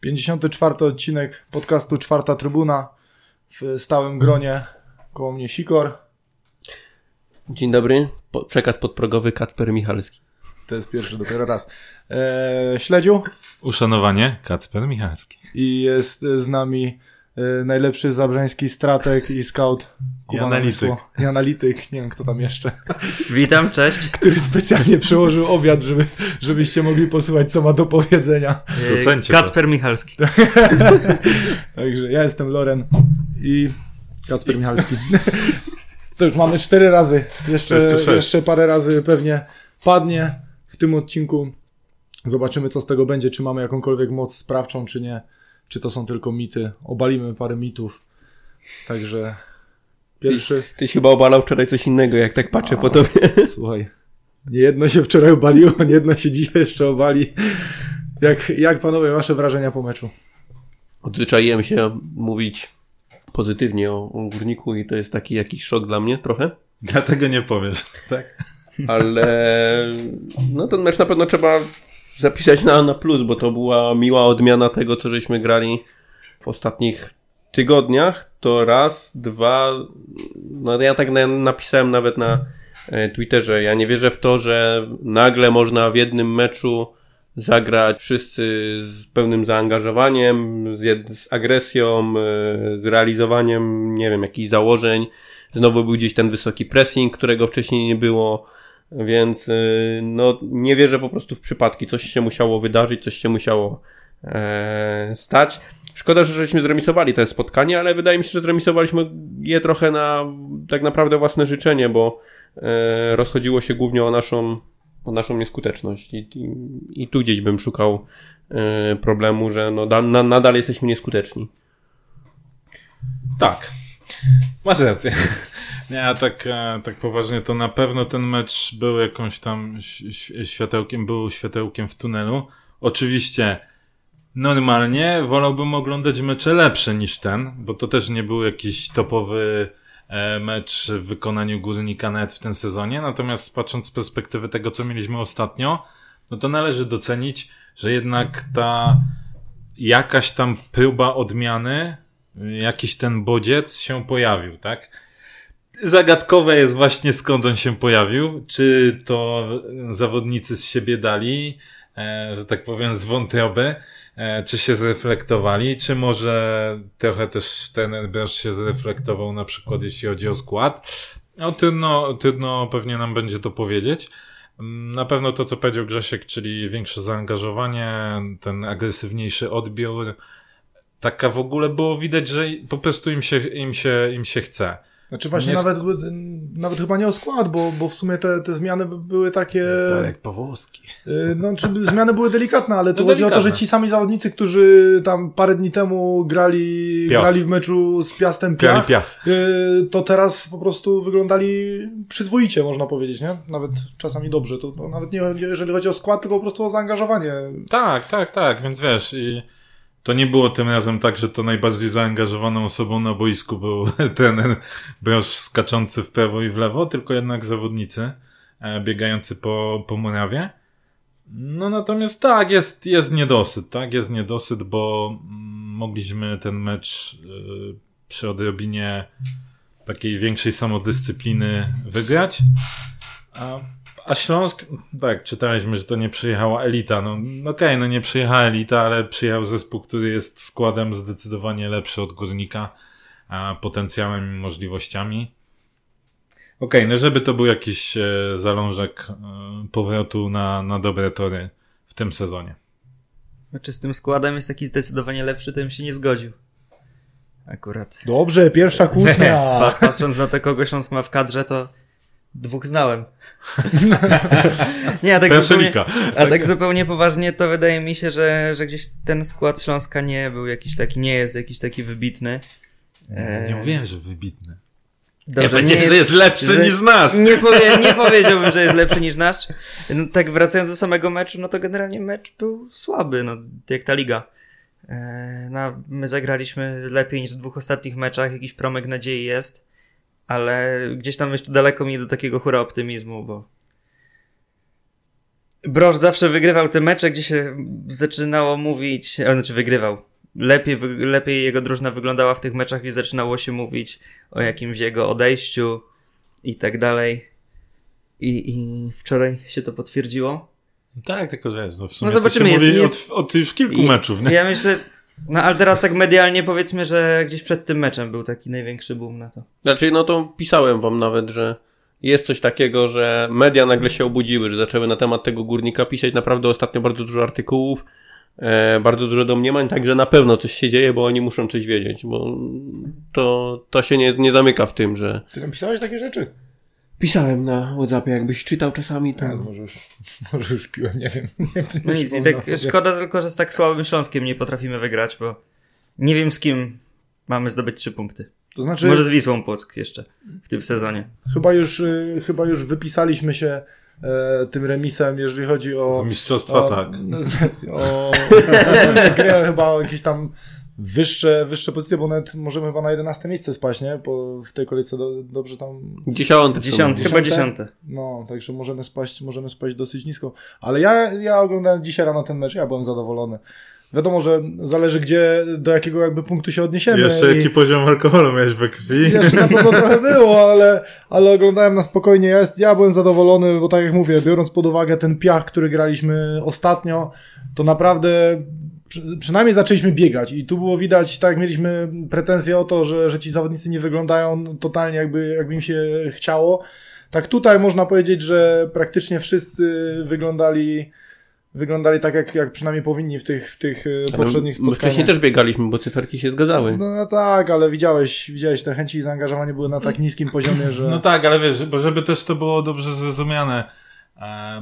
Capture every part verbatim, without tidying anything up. pięćdziesiąty czwarty odcinek podcastu Czwarta Trybuna w stałym gronie. Koło mnie Sikor. Dzień dobry. Po, przekaz podprogowy Kacper Michalski. To jest pierwszy dopiero raz. E, śledziu. Uszanowanie Kacper Michalski. I jest z nami e, najlepszy zabrzeński strateg i scout. I analityk. I analityk. Nie wiem, kto tam jeszcze. Witam, cześć. Który specjalnie przełożył obiad, żeby, żebyście mogli posłuchać, co ma do powiedzenia. Eee, Kacper to. Michalski. Także ja jestem Loren i Kacper Michalski. To już mamy cztery razy. Jeszcze, jeszcze parę razy pewnie padnie w tym odcinku. Zobaczymy, co z tego będzie, czy mamy jakąkolwiek moc sprawczą, czy nie. Czy to są tylko mity. Obalimy parę mitów. Także... Pierwszy. Ty, tyś chyba obalał wczoraj coś innego, jak tak patrzę A, po tobie. Słuchaj, nie jedno się wczoraj obaliło, nie jedno się dzisiaj jeszcze obali. Jak, jak panowie, wasze wrażenia po meczu? Odzwyczaiłem się mówić pozytywnie o, o Górniku i to jest taki jakiś szok dla mnie trochę. Dlatego nie powiesz, tak? Ale no ten mecz na pewno trzeba zapisać na, na plus, bo to była miła odmiana tego, co żeśmy grali w ostatnich tygodniach. To raz, dwa, no ja tak na, napisałem nawet na Twitterze, ja nie wierzę w to, że nagle można w jednym meczu zagrać wszyscy z pełnym zaangażowaniem, z, z agresją, z realizowaniem, nie wiem, jakichś założeń. Znowu był gdzieś ten wysoki pressing, którego wcześniej nie było, więc no nie wierzę po prostu w przypadki. Coś się musiało wydarzyć, coś się musiało e, stać. Szkoda, że żeśmy zremisowali te spotkanie, ale wydaje mi się, że zremisowaliśmy je trochę na tak naprawdę własne życzenie, bo e, rozchodziło się głównie o naszą, o naszą nieskuteczność. I, i, i tu gdzieś bym szukał e, problemu, że no, da, na, nadal jesteśmy nieskuteczni. Tak, masz rację. Nie, a tak, a tak poważnie, to na pewno ten mecz był jakąś tam światełkiem, był światełkiem w tunelu. Oczywiście normalnie wolałbym oglądać mecze lepsze niż ten, bo to też nie był jakiś topowy mecz w wykonaniu Górnika nawet w tym sezonie, natomiast patrząc z perspektywy tego, co mieliśmy ostatnio, no to należy docenić, że jednak ta jakaś tam próba odmiany, jakiś ten bodziec się pojawił, tak? Zagadkowe jest właśnie, skąd on się pojawił, czy to zawodnicy z siebie dali, E, że tak powiem, z wątroby, e, czy się zreflektowali, czy może trochę też ten Brosz się zreflektował, na przykład jeśli chodzi o skład. No trudno, trudno pewnie nam będzie to powiedzieć. Na pewno to, co powiedział Grzesiek, czyli większe zaangażowanie, ten agresywniejszy odbiór, taka w ogóle było widać, że po prostu im się, im się, im się chce. Znaczy właśnie nie... nawet, nawet chyba nie o skład, bo, bo w sumie te, te zmiany były takie... Tak jak Pawłowski. No, czy zmiany były delikatne, ale tu no chodzi delikatne. o to, że ci sami zawodnicy, którzy tam parę dni temu grali, grali w meczu z Piastem Piach, Piach, to teraz po prostu wyglądali przyzwoicie, można powiedzieć, nie? Nawet czasami dobrze. To nawet nie jeżeli chodzi o skład, tylko po prostu o zaangażowanie. Tak, tak, tak, więc wiesz i... To nie było tym razem tak, że to najbardziej zaangażowaną osobą na boisku był trener Brosz skaczący w prawo i w lewo, tylko jednak zawodnicy biegający po, po murawie. No natomiast tak, jest, jest niedosyt, tak, jest niedosyt, bo mogliśmy ten mecz przy odrobinie takiej większej samodyscypliny wygrać. A... A Śląsk, tak, czytaliśmy, że to nie przyjechała elita. No okej, okay, no nie przyjechała elita, ale przyjechał zespół, który jest składem zdecydowanie lepszy od Górnika, a potencjałem i możliwościami. Okej, okay, no żeby to był jakiś e, zalążek e, powrotu na, na dobre tory w tym sezonie. Znaczy z tym składem jest taki zdecydowanie lepszy, to bym się nie zgodził. Akurat. Dobrze, pierwsza kłótnia. Patrząc na to, kogo Śląsk ma w kadrze, to... Dwóch znałem. Nie, a tak, zupełnie, a tak zupełnie poważnie to wydaje mi się, że, że gdzieś ten skład Śląska nie był jakiś taki, nie jest jakiś taki wybitny. E... Nie mówiłem, że wybitny. Dobrze, ja powiedziałem, że jest lepszy że... niż nasz. Nie, powie... nie powiedziałbym, że jest lepszy niż nasz. No, tak wracając do samego meczu, no to generalnie mecz był słaby, no jak ta liga. E... No, my zagraliśmy lepiej niż w dwóch ostatnich meczach, jakiś promyk nadziei jest. Ale gdzieś tam jeszcze daleko mi do takiego hura optymizmu, bo Broż zawsze wygrywał te mecze, gdzie się zaczynało mówić, znaczy wygrywał. Lepiej, lepiej jego drużyna wyglądała w tych meczach i zaczynało się mówić o jakimś jego odejściu i tak dalej. I, i wczoraj się to potwierdziło. Tak, tylko wiesz, no w sumie no zobaczymy, to się jest, mówi jest, od, od już kilku i, meczów. Nie? Ja myślę, no ale teraz tak medialnie powiedzmy, że gdzieś przed tym meczem był taki największy boom na to. Znaczy, no to pisałem wam nawet, że jest coś takiego, że media nagle się obudziły, że zaczęły na temat tego Górnika pisać naprawdę ostatnio bardzo dużo artykułów, e, bardzo dużo domniemań, także na pewno coś się dzieje, bo oni muszą coś wiedzieć, bo to, to się nie, nie zamyka w tym, że... Ty napisałeś takie rzeczy? Pisałem na WhatsAppie, jakbyś czytał czasami, to... Ja, może, już, może już piłem, nie wiem. Nie, no nic, i tak szkoda tylko, że z tak słabym Śląskiem nie potrafimy wygrać, bo nie wiem z kim mamy zdobyć trzy punkty. To znaczy... Może z Wisłą Płock jeszcze w tym sezonie. Chyba już, y, chyba już wypisaliśmy się y, tym remisem, jeżeli chodzi o... Z mistrzostwa, o, tak. O, o grę chyba o jakieś tam wyższe, wyższe pozycje, bo nawet możemy chyba na jedenaste miejsce spaść, nie? Bo w tej kolejce do, dobrze tam... Dziesiąte. Dziesiąte, chyba dziesiąte. No, także możemy spaść, możemy spaść dosyć nisko. Ale ja, ja oglądałem dzisiaj rano ten mecz, ja byłem zadowolony. Wiadomo, że zależy gdzie, do jakiego jakby punktu się odniesiemy. Jeszcze i... jaki poziom alkoholu miałeś we krwi. Jeszcze na pewno trochę było, ale, ale oglądałem na spokojnie. Ja, jest, ja byłem zadowolony, bo tak jak mówię, biorąc pod uwagę ten piach, który graliśmy ostatnio, to naprawdę... przynajmniej zaczęliśmy biegać i tu było widać, tak mieliśmy pretensje o to, że, że ci zawodnicy nie wyglądają totalnie jakby, jakby im się chciało. Tak tutaj można powiedzieć, że praktycznie wszyscy wyglądali wyglądali tak, jak, jak przynajmniej powinni w tych, w tych poprzednich spotkaniach. My wcześniej też biegaliśmy, bo cyferki się zgadzały. No, no tak, ale widziałeś, widziałeś, te chęci i zaangażowanie były na tak niskim poziomie, że... No tak, ale wiesz, bo żeby też to było dobrze zrozumiane,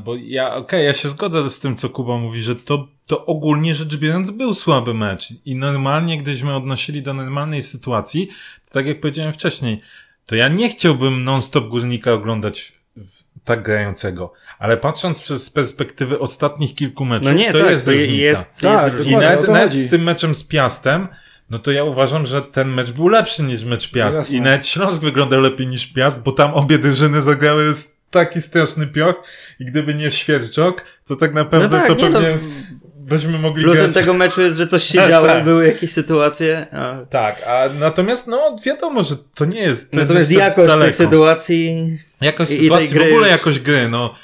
bo ja, okej, okay, ja się zgodzę z tym, co Kuba mówi, że to to ogólnie rzecz biorąc był słaby mecz i normalnie, gdyśmy odnosili do normalnej sytuacji, to tak jak powiedziałem wcześniej, to ja nie chciałbym non-stop Górnika oglądać tak grającego, ale patrząc przez perspektywy ostatnich kilku meczów, no nie, to tak, jest to różnica. Jest, tak, jest I nawet, nawet z tym meczem z Piastem, no to ja uważam, że ten mecz był lepszy niż mecz Piast. Jasne. I nawet Śląsk wyglądał lepiej niż Piast, bo tam obie drużyny zagrały taki straszny pioch i gdyby nie Świerczok, to tak naprawdę no tak, to pewnie... No... Byśmy mogli Plusem grać. Tego meczu jest, że coś się działo, tak. Były jakieś sytuacje. A... Tak, a natomiast no wiadomo, że to nie jest... To natomiast jest jakość daleko. Tych sytuacji... Jakość i, sytuacji, i w ogóle już... jakość gry. No,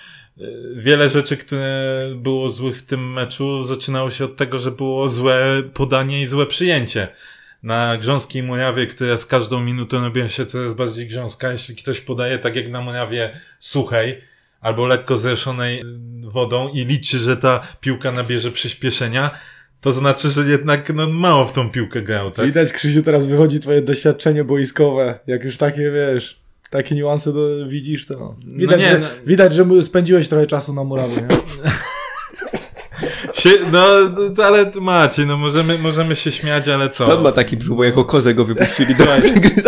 wiele rzeczy, które było złych w tym meczu, zaczynało się od tego, że było złe podanie i złe przyjęcie. Na grząskiej murawie, która z każdą minutą robiła się coraz bardziej grząska, jeśli ktoś podaje tak jak na murawie suchej, albo lekko zreszonej wodą i liczy, że ta piłka nabierze przyspieszenia, to znaczy, że jednak no, mało w tą piłkę grał, tak? Widać, Krzysiu, teraz wychodzi twoje doświadczenie boiskowe. Jak już takie, wiesz, takie niuanse to widzisz, to widać, no nie, że, no... widać, że spędziłeś trochę czasu na murawie, nie? No, ale macie, no możemy, możemy się śmiać, ale co? Stąd ma taki brzuch, bo jako kozę go wypuścili. Słuchaj,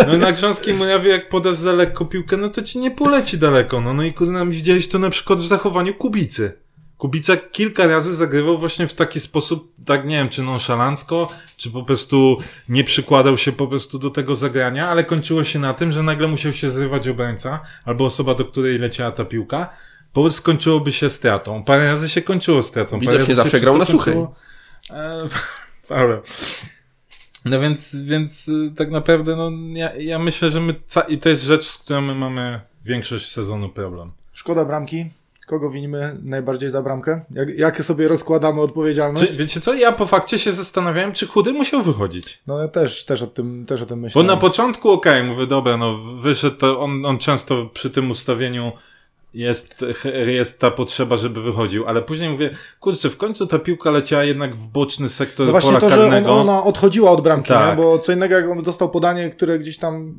no na grząskiej murawie jak podasz za lekko piłkę, no to ci nie poleci daleko. No, no i kurna, widziałeś to na przykład w zachowaniu Kubicy. Kubica kilka razy zagrywał właśnie w taki sposób, tak nie wiem, czy nonszalancko, czy po prostu nie przykładał się po prostu do tego zagrania, ale kończyło się na tym, że nagle musiał się zrywać obrońca albo osoba, do której leciała ta piłka. Bo skończyłoby się stratą. Parę razy się kończyło stratą. Widać się zawsze grał na suchej. E, no więc, więc tak naprawdę no, ja, ja myślę, że my ca- i to jest rzecz, z którą my mamy większość sezonu problem. Szkoda bramki. Kogo winimy najbardziej za bramkę? Jak, jakie sobie rozkładamy odpowiedzialność? Czy, wiecie co? Ja po fakcie się zastanawiałem, czy Chudy musiał wychodzić. No ja też, też o tym, też o tym myślałem. Bo na początku okej, okay, mówię, dobra, no wyszedł, to on, on często przy tym ustawieniu Jest, jest ta potrzeba, żeby wychodził, ale później mówię, kurczę, w końcu ta piłka leciała jednak w boczny sektor no pola karnego. Właśnie to, karnego. Że on, ona odchodziła od bramki, tak. Nie? Bo co innego jak on dostał podanie, które gdzieś tam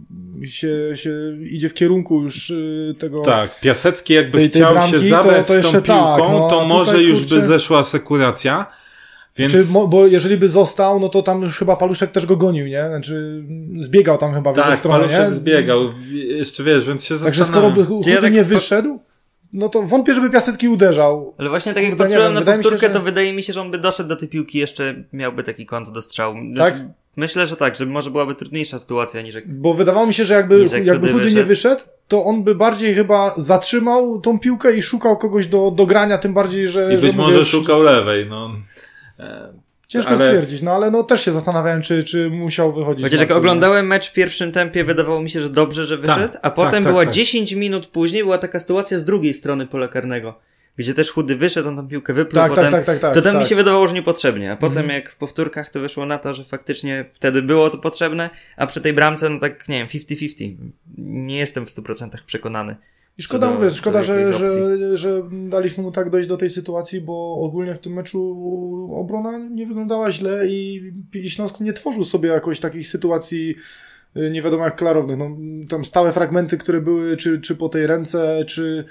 się, się idzie w kierunku już tego... Tak, Piasecki jakby tej, chciał tej bramki, się zabrać to, to z tą piłką, tak, no, to może tutaj, już kurczę... by zeszła asekuracja. Więc... Czy, bo jeżeli by został, no to tam już chyba Paluszek też go gonił, nie? Znaczy zbiegał tam chyba w tak, jedną stronę, Paluszek nie? zbiegał, jeszcze wiesz, więc się zastanawiam. Także skoro by Chudy ja tak nie wyszedł, no to wątpię, żeby Piasecki uderzał. Ale właśnie tak jak patrzyłem na powtórkę, się, że... to wydaje mi się, że on by doszedł do tej piłki, jeszcze miałby taki kąt do strzału. Tak? Myślę, że tak, żeby może byłaby trudniejsza sytuacja niż... Jak, bo wydawało mi się, że jakby, jak jakby Hudy wyszedł. nie wyszedł, to on by bardziej chyba zatrzymał tą piłkę i szukał kogoś do, do grania, tym bardziej, że... I być że, może wiesz, szukał lewej, no... Ciężko ale... stwierdzić, no ale no też się zastanawiałem, czy, czy musiał wychodzić. Chociaż jak to, oglądałem mecz w pierwszym tempie, wydawało mi się, że dobrze, że wyszedł, tak, a potem tak, tak, była tak. dziesięć minut później, była taka sytuacja z drugiej strony pola karnego, gdzie też Chudy wyszedł, on tam piłkę wypluł, tak, potem, tak, tak, tak, tak, to tam tak. mi się wydawało, że niepotrzebnie, a potem mhm. jak w powtórkach to wyszło na to, że faktycznie wtedy było to potrzebne, a przy tej bramce, no tak, nie wiem, fifty fifty, nie jestem w stu procentach przekonany. I szkoda, do, wiesz, szkoda że, że, że daliśmy mu tak dojść do tej sytuacji, bo ogólnie w tym meczu obrona nie wyglądała źle i, i Śląsk nie tworzył sobie jakoś takich sytuacji nie wiadomo jak klarownych. No, tam stałe fragmenty, które były czy, czy po tej ręce, czy,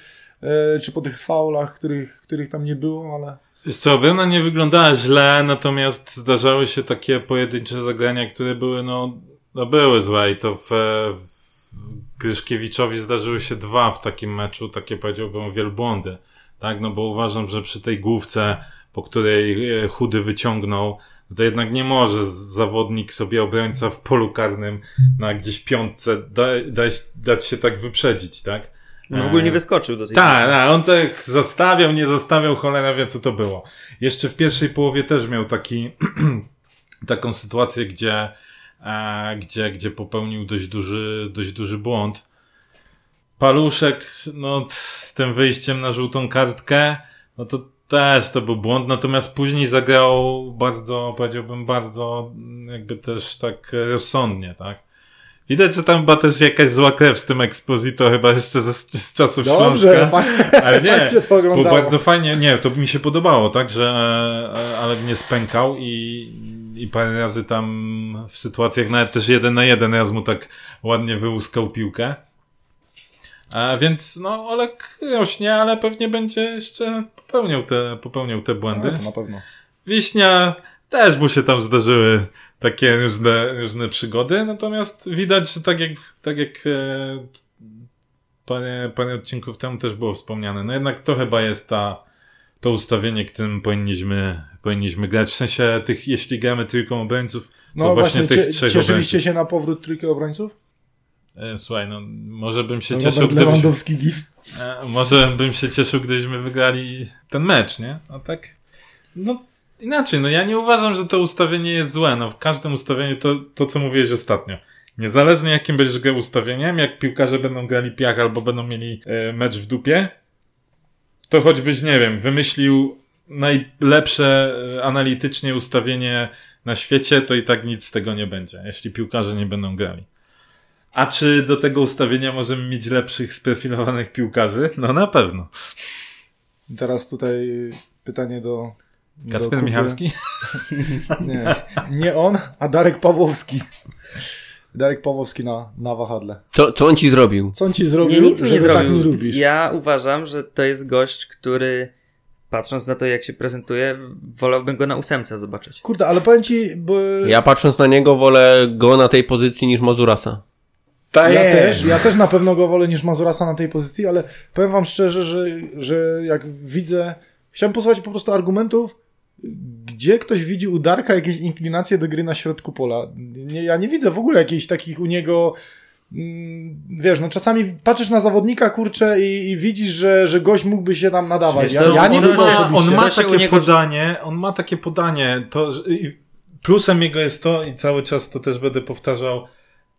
e, czy po tych faulach, których, których tam nie było, ale... Wiesz co, obrona nie wyglądała źle, natomiast zdarzały się takie pojedyncze zagrania, które były, no, no były złe i to w, w Gryszkiewiczowi zdarzyły się dwa w takim meczu, takie powiedziałbym wielbłądy, tak, no bo uważam, że przy tej główce, po której Chudy wyciągnął, to jednak nie może zawodnik sobie obrońca w polu karnym na gdzieś piątce da, dać, dać się tak wyprzedzić, tak? No w ogóle nie wyskoczył do tej... Tak, ta, on tak zostawiał, nie zostawiał, cholera wie co to było. Jeszcze w pierwszej połowie też miał taki taką sytuację, gdzie Gdzie, gdzie popełnił dość duży, dość duży błąd. Paluszek, no, z tym wyjściem na żółtą kartkę, no to też to był błąd, natomiast później zagrał bardzo, powiedziałbym, bardzo, jakby też tak rozsądnie, tak? Widać, że tam była też jakaś zła krew z tym Exposito, chyba jeszcze z, z czasów Dobrze, Śląska. Fajnie, ale nie, fajnie to oglądało. Bo bardzo fajnie, nie, to mi się podobało, tak, że, ale mnie spękał i, i parę razy tam w sytuacjach nawet też jeden na jeden raz mu tak ładnie wyłuskał piłkę. A więc no Olek rośnie, ale pewnie będzie jeszcze popełniał te, popełniał te błędy. No, to na pewno. Wiśnia, też mu się tam zdarzyły takie różne, różne przygody, natomiast widać, że tak jak, tak jak e, parę, parę odcinków temu też było wspomniane, no jednak to chyba jest ta to ustawienie, którym powinniśmy, powinniśmy grać. W sensie tych, jeśli gramy trójką obrońców, no to właśnie, właśnie tych cie, trzech cieszyliście obrońców. Się na powrót trójki obrońców? E, słuchaj, no może bym się no cieszył, gdybyśmy... gif. E, może bym się cieszył, gdybyśmy wygrali ten mecz, nie? A tak... No inaczej, no ja nie uważam, że to ustawienie jest złe. No w każdym ustawieniu to, to co mówiłeś ostatnio. Niezależnie jakim będziesz grał ustawieniem, jak piłkarze będą grali piach albo będą mieli e, mecz w dupie, to choćbyś, nie wiem, wymyślił najlepsze analitycznie ustawienie na świecie, to i tak nic z tego nie będzie, jeśli piłkarze nie będą grali. A czy do tego ustawienia możemy mieć lepszych, sprofilowanych piłkarzy? No na pewno. Teraz tutaj pytanie do... Kacper Michalski? nie, nie on, a Darek Pawłowski. Darek Pawłowski na, na wahadle. Co, co on ci zrobił? Co on ci zrobił, nie, nic żeby nie zrobił. Tak nie lubisz? Ja uważam, że to jest gość, który patrząc na to, jak się prezentuje, wolałbym go na ósemce zobaczyć. Kurde, ale powiem ci... Bo... Ja patrząc na niego wolę go na tej pozycji niż Mazurasa. Ta ja też, ja też na pewno go wolę niż Mazurasa na tej pozycji, ale powiem wam szczerze, że, że jak widzę... Chciałem posłuchać po prostu argumentów, gdzie ktoś widzi u Darka jakieś inklinacje do gry na środku pola. Nie, ja nie widzę w ogóle jakichś takich u niego, mm, wiesz, no czasami patrzysz na zawodnika, kurczę, i, i widzisz, że, że gość mógłby się tam nadawać. Ja, ja nie widzę osobiście. On ma takie niego... podanie, on ma takie podanie, to, plusem jego jest to, i cały czas to też będę powtarzał,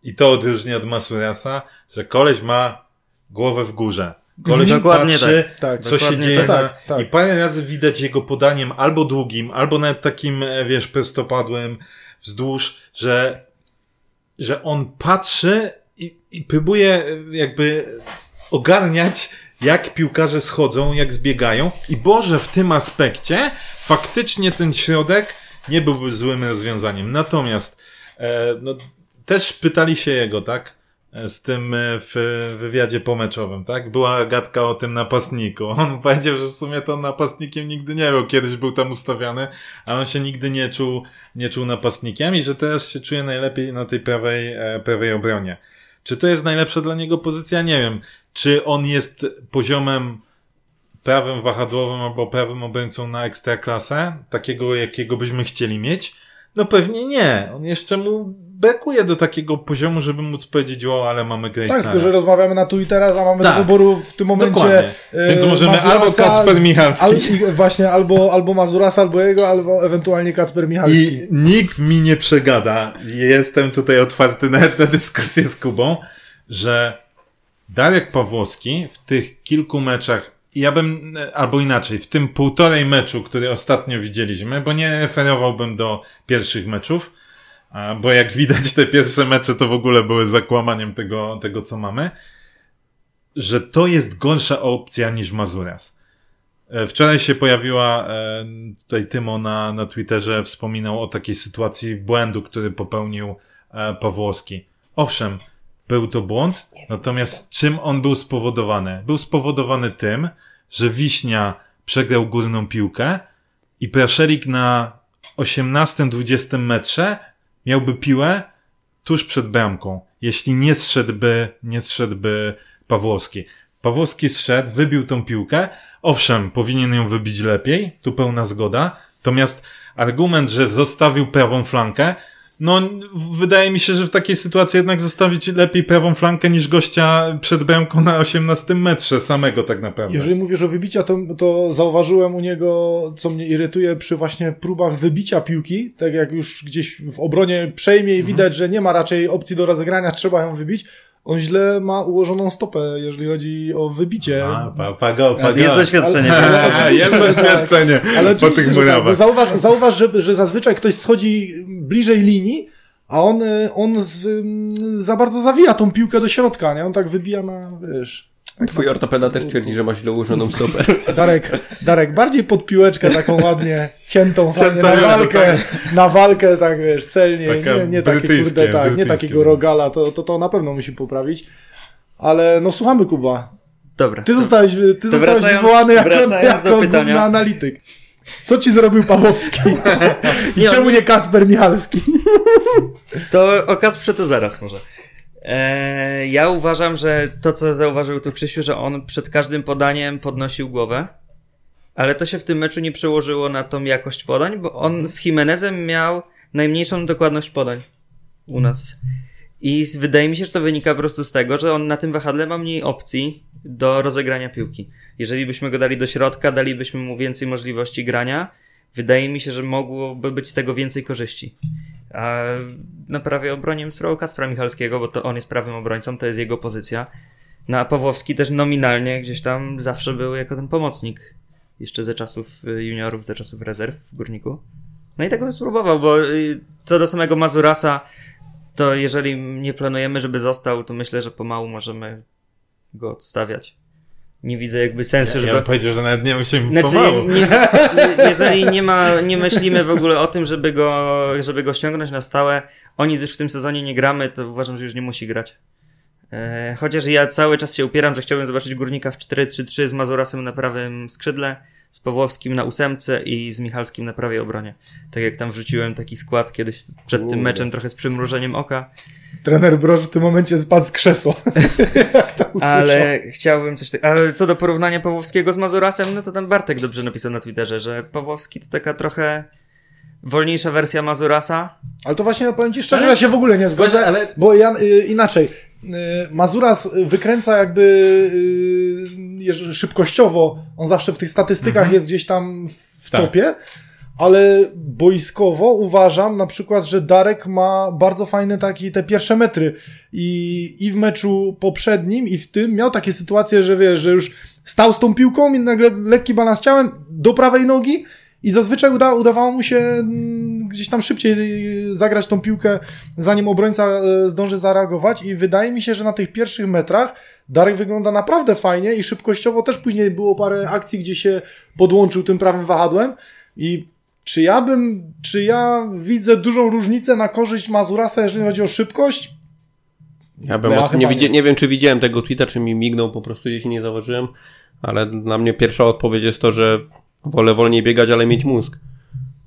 i to odróżnia od Mazurasa, że koleś ma głowę w górze. Koleś dokładnie patrzy, tak, co dokładnie się dzieje. Tak, na... tak. I parę razy widać jego podaniem albo długim, albo nawet takim, wiesz, prostopadłym wzdłuż, że, że on patrzy i, i próbuje jakby ogarniać, jak piłkarze schodzą, jak zbiegają. I Boże, w tym aspekcie faktycznie ten środek nie byłby złym rozwiązaniem. Natomiast e, no, też pytali się jego, tak? Z tym w wywiadzie pomeczowym, tak? Była gadka o tym napastniku. On powiedział, że w sumie to napastnikiem nigdy nie był. Kiedyś był tam ustawiany, ale on się nigdy nie czuł, nie czuł napastnikiem i że teraz się czuje najlepiej na tej prawej, prawej obronie. Czy to jest najlepsza dla niego pozycja? Nie wiem. Czy on jest poziomem prawym wahadłowym albo prawym obrońcą na ekstraklasę? Takiego, jakiego byśmy chcieli mieć? No pewnie nie. On jeszcze mu bekuje do takiego poziomu, żeby móc powiedzieć, o, ale mamy Grejcara. Tak, tylko że rozmawiamy na tu i teraz, a mamy tak. do wyboru w tym momencie e, więc możemy Mazurasa, albo Kacper Michalski. Al, i, właśnie, albo, albo Mazurasa, albo jego, albo ewentualnie Kacper Michalski. I nikt mi nie przegada. Jestem tutaj otwarty nawet na dyskusję z Kubą, że Darek Pawłowski w tych kilku meczach, ja bym, albo inaczej, w tym półtorej meczu, który ostatnio widzieliśmy, bo nie referowałbym do pierwszych meczów, bo jak widać te pierwsze mecze to w ogóle były zakłamaniem tego, tego co mamy, że to jest gorsza opcja niż Mazuras. Wczoraj się pojawiła, tutaj Tymo na, na Twitterze wspominał o takiej sytuacji błędu, który popełnił Pawłowski. Owszem, był to błąd, natomiast czym on był spowodowany? Był spowodowany tym, że Wiśnia przegrał górną piłkę i Praszelik na osiemnastym dwudziestym metrze miałby piłę tuż przed bramką, jeśli nie zszedłby, nie zszedłby Pawłowski. Pawłowski zszedł, wybił tą piłkę, owszem, powinien ją wybić lepiej, tu pełna zgoda, natomiast argument, że zostawił prawą flankę, no, wydaje mi się, że w takiej sytuacji jednak zostawić lepiej prawą flankę niż gościa przed bramką na osiemnastym metrze samego tak naprawdę. Jeżeli mówisz o wybiciu, to, to zauważyłem u niego, co mnie irytuje przy właśnie próbach wybicia piłki, tak jak już gdzieś w obronie przejmie i widać, mhm. że nie ma raczej opcji do rozegrania, trzeba ją wybić. On źle ma ułożoną stopę, jeżeli chodzi o wybicie. A, pa, pa go, pa go. Jest doświadczenie. Ale, ale, ale jest doświadczenie ale po tych murawach. Tak, zauważ, zauważ że, że zazwyczaj ktoś schodzi bliżej linii, a on, on z, za bardzo zawija tą piłkę do środka, nie? On tak wybija na, wiesz... Twój ortopeda też twierdzi, że ma źle ułożoną stopę. Darek, Darek, bardziej pod piłeczkę taką ładnie ciętą, fajnie na walkę, na walkę, tak wiesz, celnie, nie, nie takie kurde, tak, nie takiego rogala, to, to to na pewno musi poprawić. Ale no słuchamy, Kuba. Dobra. Ty zostałeś, ty zostałeś wywołany jako, jako główny analityk. Co ci zrobił Pawłowski? I nie, czemu on... nie Kacper Michalski? To o Kacprze to zaraz może. Ja uważam, że to, co zauważył tu Krzysiu, że on przed każdym podaniem podnosił głowę, ale to się w tym meczu nie przełożyło na tą jakość podań, bo on z Jimenezem miał najmniejszą dokładność podań u nas. I wydaje mi się, że to wynika po prostu z tego, że on na tym wahadle ma mniej opcji do rozegrania piłki. Jeżeli byśmy go dali do środka, dalibyśmy mu więcej możliwości grania, wydaje mi się, że mogłoby być z tego więcej korzyści. A na prawej obronie spróbował Kacpra Michalskiego, bo to on jest prawym obrońcą, to jest jego pozycja. No a Pawłowski też nominalnie gdzieś tam zawsze był jako ten pomocnik. Jeszcze ze czasów juniorów, ze czasów rezerw w Górniku. No i tak bym spróbował, bo co do samego Mazurasa, to jeżeli nie planujemy, żeby został, to myślę, że pomału możemy go odstawiać. Nie widzę jakby sensu, ja, żeby... Ja bym powiedział, że nawet nie musimy znaczy, pomału. Nie, nie, jeżeli nie ma, nie myślimy w ogóle o tym, żeby go, żeby go ściągnąć na stałe, oni już w tym sezonie nie gramy, to uważam, że już nie musi grać. E, chociaż ja cały czas się upieram, że chciałbym zobaczyć Górnika w cztery trzy trzy z Mazurasem na prawym skrzydle, z Pawłowskim na ósemce i z Michalskim na prawej obronie. Tak jak tam wrzuciłem taki skład kiedyś przed Uuu. tym meczem, trochę z przymrużeniem oka. Trener Broż w tym momencie spadł z krzesła. Jak to usłyszał. Ale chciałbym coś tak. Ale co do porównania Pawłowskiego z Mazurasem, no to tam Bartek dobrze napisał na Twitterze, że Pawłowski to taka trochę wolniejsza wersja Mazurasa. Ale to właśnie, powiem ci szczerze, ale... ja się w ogóle nie zgodzę, ale, ale... bo ja y, inaczej. Y, Mazuras wykręca jakby... Y, szybkościowo, on zawsze w tych statystykach mhm. jest gdzieś tam w tak. topie, ale boiskowo uważam na przykład, że Darek ma bardzo fajne takie te pierwsze metry i, i w meczu poprzednim i w tym miał takie sytuacje, że wiesz, że już stał z tą piłką i nagle lekki balans ciałem do prawej nogi i zazwyczaj uda, udawało mu się gdzieś tam szybciej zagrać tą piłkę, zanim obrońca zdąży zareagować i wydaje mi się, że na tych pierwszych metrach Darek wygląda naprawdę fajnie i szybkościowo też później było parę akcji, gdzie się podłączył tym prawym wahadłem i czy ja bym, czy ja widzę dużą różnicę na korzyść Mazurasa, jeżeli chodzi o szybkość? Ja bym ja od... nie, widzi... nie wiem, czy widziałem tego tweeta, czy mi mignął, po prostu gdzieś nie zauważyłem, ale dla mnie pierwsza odpowiedź jest to, że wolę wolniej biegać, ale mieć mózg.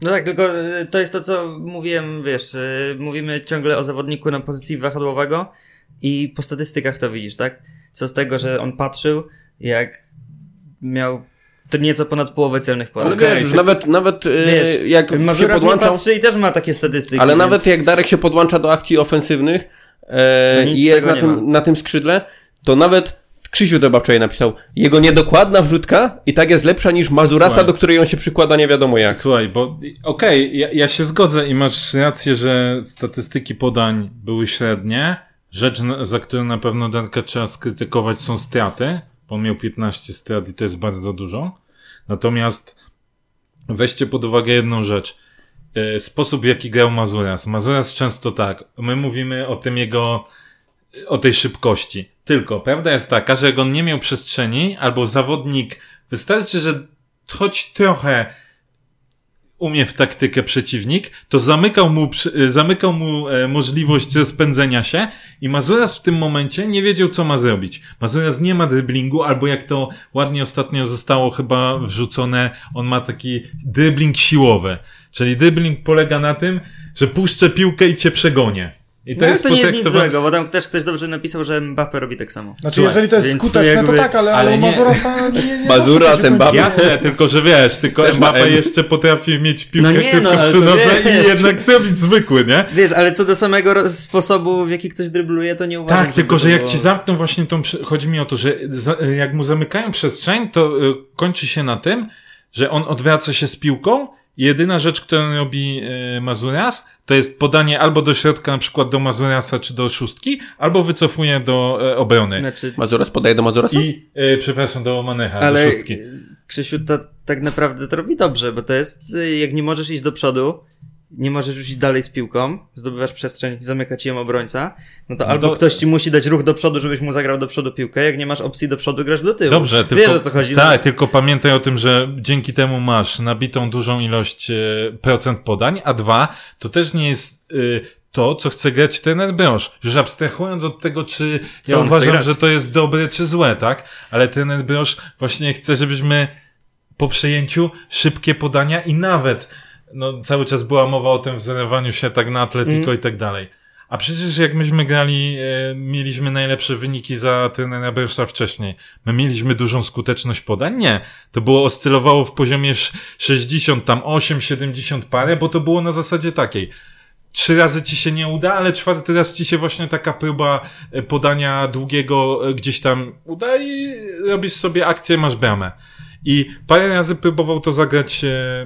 No tak, tylko to jest to, co mówiłem, wiesz, mówimy ciągle o zawodniku na pozycji wahadłowego i po statystykach to widzisz, tak? Co z tego, że on patrzył, jak miał to nieco ponad połowę celnych podań. Ale wiesz, już nawet, nawet wiesz, jak się podłączał... i też ma takie statystyki. Ale więc... nawet jak Darek się podłącza do akcji ofensywnych e, i jest na tym, na tym skrzydle, to nawet Krzysiu chyba wczoraj napisał, jego niedokładna wrzutka i tak jest lepsza niż Mazurasa, Słuchaj. do której on się przykłada nie wiadomo jak. Słuchaj, bo okej, okay, ja, ja się zgodzę i masz rację, że statystyki podań były średnie. Rzecz, za którą na pewno Darka trzeba skrytykować, są straty. On miał piętnaście strat i to jest bardzo dużo. Natomiast weźcie pod uwagę jedną rzecz. Sposób, w jaki grał Mazuras. Mazuras często tak. My mówimy o tym jego, o tej szybkości. Tylko prawda jest taka, że jak on nie miał przestrzeni, albo zawodnik, wystarczy, że choć trochę umie w taktykę przeciwnik, to zamykał mu, zamykał mu możliwość rozpędzenia się i Mazuras w tym momencie nie wiedział, co ma zrobić. Mazuras nie ma dryblingu, albo jak to ładnie ostatnio zostało chyba wrzucone, on ma taki drybling siłowy. Czyli drybling polega na tym, że puszczę piłkę i cię przegonię. I to no, jest to nie jest nic złego, bo tam też ktoś dobrze napisał, że Mbappé robi tak samo. Znaczy, Słuchaj, jeżeli to jest skuteczne, jakby... to tak, ale, ale Mazurasa nie, nie, nie Mazura, ten Mbappé. Jasne, tylko że wiesz, tylko Mbappé jeszcze potrafi mieć piłkę no nie, krótko no, przy nodze i jednak zrobić zwykły, nie? Wiesz, ale co do samego sposobu, w jaki ktoś drybluje, to nie uważam. Tak, tylko że jak było... ci zamkną właśnie tą, chodzi mi o to, że za, jak mu zamykają przestrzeń, to y, kończy się na tym, że on odwraca się z piłką. Jedyna rzecz, którą robi y, Mazuras, to jest podanie albo do środka, na przykład do Mazurasa czy do szóstki, albo wycofuje do e, obrony. Znaczy... Mazuras podaje do Mazurasa? I, e, przepraszam, do Manecha, ale do szóstki. Krzysiu, to tak naprawdę to robi dobrze, bo to jest, jak nie możesz iść do przodu, nie możesz już iść dalej z piłką, zdobywasz przestrzeń, zamyka ci ją obrońca, no to no albo do... ktoś ci musi dać ruch do przodu, żebyś mu zagrał do przodu piłkę, jak nie masz opcji do przodu, grasz do tyłu. Dobrze, tylko... Wiesz, o co chodzi. Tak, no? Tylko pamiętaj o tym, że dzięki temu masz nabitą dużą ilość y, procent podań, a dwa, to też nie jest... Y, to, co chce grać trener Brosz. Już abstrahując od tego, czy co ja uważam, że to jest dobre, czy złe, tak? Ale trener Brosz właśnie chce, żebyśmy po przejęciu szybkie podania i nawet... No, cały czas była mowa o tym wzorowaniu się tak na Atletico mm. i tak dalej. A przecież jak myśmy grali, e, mieliśmy najlepsze wyniki za trenera Brosza wcześniej. My mieliśmy dużą skuteczność podań? Nie. To było oscylowało w poziomie sześćdziesiąt, tam osiem, siedemdziesiąt parę, bo to było na zasadzie takiej. Trzy razy ci się nie uda, ale czwarty raz ci się właśnie taka próba podania długiego gdzieś tam uda i robisz sobie akcję, masz bramę. I parę razy próbował to zagrać e,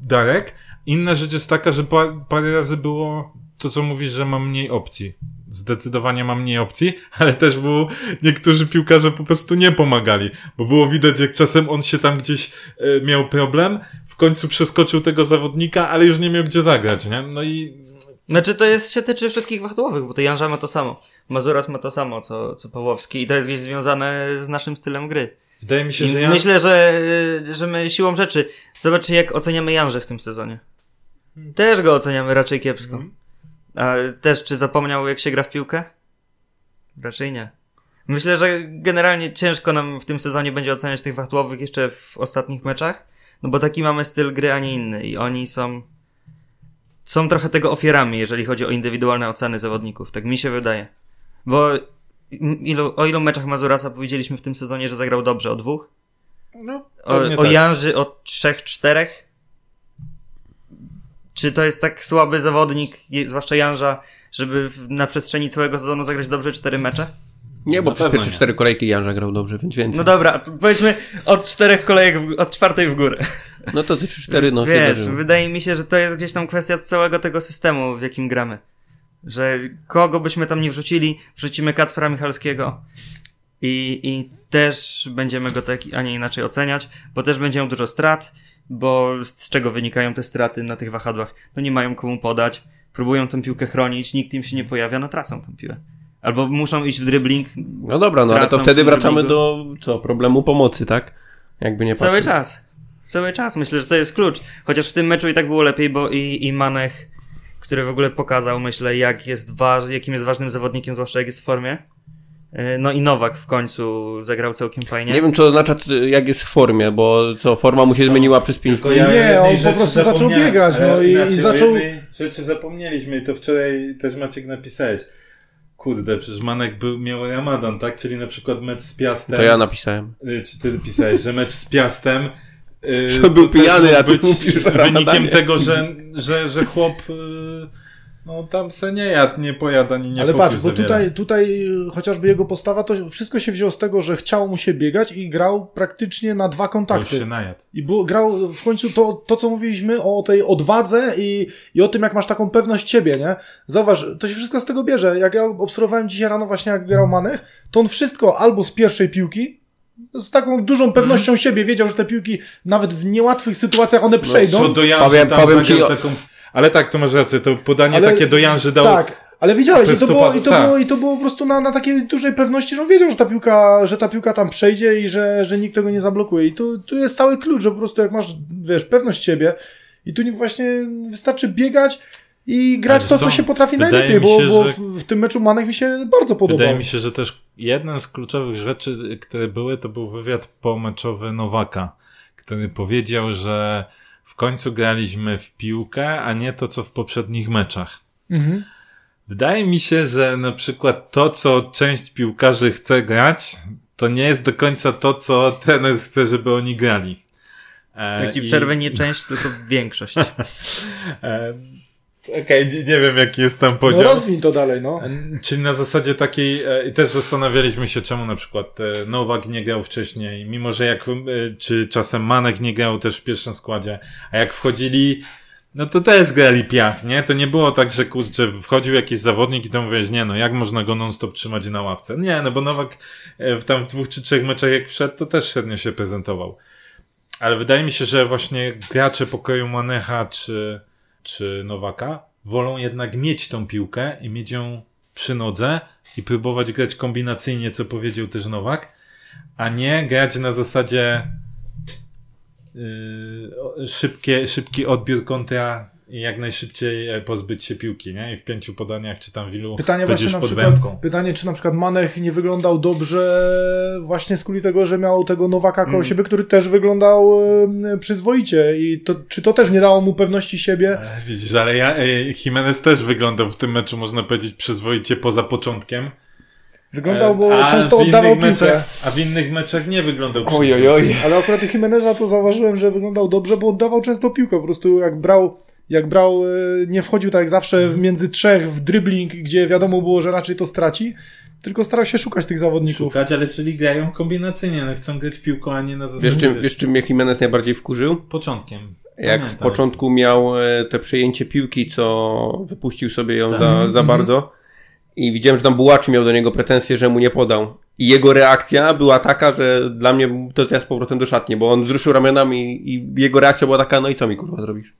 Darek. Inna rzecz jest taka, że par, parę razy było to, co mówisz, że ma mniej opcji. Zdecydowanie ma mniej opcji, ale też było niektórzy piłkarze po prostu nie pomagali, bo było widać, jak czasem on się tam gdzieś e, miał problem, w końcu przeskoczył tego zawodnika, ale już nie miał gdzie zagrać, nie? No i... Znaczy to jest się tyczy wszystkich wachtowych, bo to Janża ma to samo. Mazuras ma to samo, co, co Pawłowski i to jest gdzieś związane z naszym stylem gry. Wydaje mi się, że ja... Myślę, że, że my siłą rzeczy. Zobaczcie, jak oceniamy Janżę w tym sezonie. Też go oceniamy raczej kiepsko. A też, czy zapomniał, jak się gra w piłkę? Raczej nie. Myślę, że generalnie ciężko nam w tym sezonie będzie oceniać tych wachtułowych jeszcze w ostatnich meczach, no bo taki mamy styl gry, a nie inny. I oni są... Są trochę tego ofiarami, jeżeli chodzi o indywidualne oceny zawodników. Tak mi się wydaje. Bo... Ilu, o ilu meczach Mazurasa powiedzieliśmy w tym sezonie, że zagrał dobrze? O dwóch? No, o, o tak. Janży o trzech, czterech? Czy to jest tak słaby zawodnik, zwłaszcza Janża, żeby w, na przestrzeni całego sezonu zagrać dobrze cztery mecze? Nie, bo przez pierwsze cztery kolejki Janża grał dobrze, więc więcej. No dobra, powiedzmy od czterech kolejek, w, od czwartej w górę. No to ty cztery, no. Wiesz, wydaje mi się, że to jest gdzieś tam kwestia całego tego systemu, w jakim gramy. Że kogo byśmy tam nie wrzucili, wrzucimy Kacpra Michalskiego i, i też będziemy go tak, a nie inaczej oceniać, bo też będzie miał dużo strat, bo z czego wynikają te straty na tych wahadłach? No nie mają komu podać, próbują tą piłkę chronić, nikt im się nie pojawia, no tracą tą piłę. Albo muszą iść w dribbling. No dobra, no ale to wtedy wracamy do co, problemu pomocy, tak? Jakby nie patrzeć. Cały czas, cały czas. Myślę, że to jest klucz. Chociaż w tym meczu i tak było lepiej, bo i, i Manech, który w ogóle pokazał, myślę, jak jest waż- jakim jest ważnym zawodnikiem, zwłaszcza jak jest w formie. No i Nowak w końcu zagrał całkiem fajnie. Nie wiem, co oznacza, jak jest w formie, bo co, forma mu się to zmieniła przez pięć minut. Ja nie, on po prostu zaczął biegać. No i, i zaczął... Rzeczy zapomnieliśmy i to wczoraj też Maciek napisałeś. Kurde, przecież Manek był, miał Ramadan, tak? Czyli na przykład mecz z Piastem... To ja napisałem. Czy ty pisałeś, że mecz z Piastem... Yy, że był pijany, jak być mówisz, wynikiem tego, że, że, że chłop... Yy, no tam se nie jad, nie pojada, ani nie. Ale patrz, bo tutaj, tutaj chociażby jego postawa, to wszystko się wzięło z tego, że chciało mu się biegać i grał praktycznie na dwa kontakty. Bo się najadł. I było, grał w końcu to, to, co mówiliśmy o tej odwadze i, i o tym, jak masz taką pewność ciebie, nie? Zauważ, to się wszystko z tego bierze. Jak ja obserwowałem dzisiaj rano właśnie, jak grał Manek, to on wszystko albo z pierwszej piłki, z taką dużą pewnością hmm. siebie, wiedział, że te piłki nawet w niełatwych sytuacjach one przejdą. No, co do Janszy, tam powiem ci o... taką... Ale tak, to masz rację, to podanie ale, takie do Janży dało... Tak, ale widziałeś, i to, było, i, to tak. było, i to było po prostu na, na takiej dużej pewności, że on wiedział, że ta piłka, że ta piłka tam przejdzie i że, że nikt tego nie zablokuje. I tu, tu jest cały klucz, że po prostu jak masz, wiesz, pewność siebie i tu właśnie wystarczy biegać i grać ale to, co, co się potrafi wydaje najlepiej, mi się, bo, bo że... w, w tym meczu Manek mi się bardzo podobał. Wydaje mi się, że też jedna z kluczowych rzeczy, które były, to był wywiad pomeczowy Nowaka, który powiedział, że w końcu graliśmy w piłkę, a nie to, co w poprzednich meczach. Mhm. Wydaje mi się, że na przykład to, co część piłkarzy chce grać, to nie jest do końca to, co trener chce, żeby oni grali. E, Taki i... przerwy nie część, tylko większość. e, Okej, okay, nie wiem, jaki jest tam podział. No rozwin to dalej, no. Czyli na zasadzie takiej, i też zastanawialiśmy się, czemu na przykład Nowak nie grał wcześniej, mimo że jak, czy czasem Manek nie grał też w pierwszym składzie, a jak wchodzili, no to też grali piach, nie? To nie było tak, że kurczę, wchodził jakiś zawodnik i to mówiłeś, nie no, jak można go non-stop trzymać na ławce? Nie, no bo Nowak w tam w dwóch czy trzech meczach jak wszedł, to też średnio się prezentował. Ale wydaje mi się, że właśnie gracze pokroju Manecha, czy czy Nowaka, wolą jednak mieć tą piłkę i mieć ją przy nodze i próbować grać kombinacyjnie, co powiedział też Nowak, a nie grać na zasadzie yy, szybkie, szybki odbiór kontra i jak najszybciej pozbyć się piłki, nie? I w pięciu podaniach, czy tam w ilu pytanie właśnie na przykład, pytanie, czy na przykład Manech nie wyglądał dobrze właśnie z kuli tego, że miał tego Nowaka koło mm. siebie, który też wyglądał y, przyzwoicie i to, czy to też nie dało mu pewności siebie? Ale, widzisz, ale ja, y, Jimenez też wyglądał w tym meczu, można powiedzieć, przyzwoicie poza początkiem. Wyglądał, bo a często oddawał piłkę. A w innych meczach nie wyglądał oj, oj. Ale akurat Jimeneza to zauważyłem, że wyglądał dobrze, bo oddawał często piłkę, po prostu jak brał Jak brał, nie wchodził tak jak zawsze między trzech w dribbling, gdzie wiadomo było, że raczej to straci, tylko starał się szukać tych zawodników. Szukać, ale czyli grają kombinacyjnie, no chcą grać piłką, a nie na zasadzie... Wiesz, czym, wiesz, czym mnie Jimenez najbardziej wkurzył? Początkiem. Jak Pamiętaj. W początku miał te przejęcie piłki, co wypuścił sobie ją tak. za, za bardzo i widziałem, że tam Bułaczy miał do niego pretensje, że mu nie podał. I jego reakcja była taka, że dla mnie to ja z powrotem do szatni, bo on wzruszył ramionami i jego reakcja była taka, no i co mi kurwa zrobisz?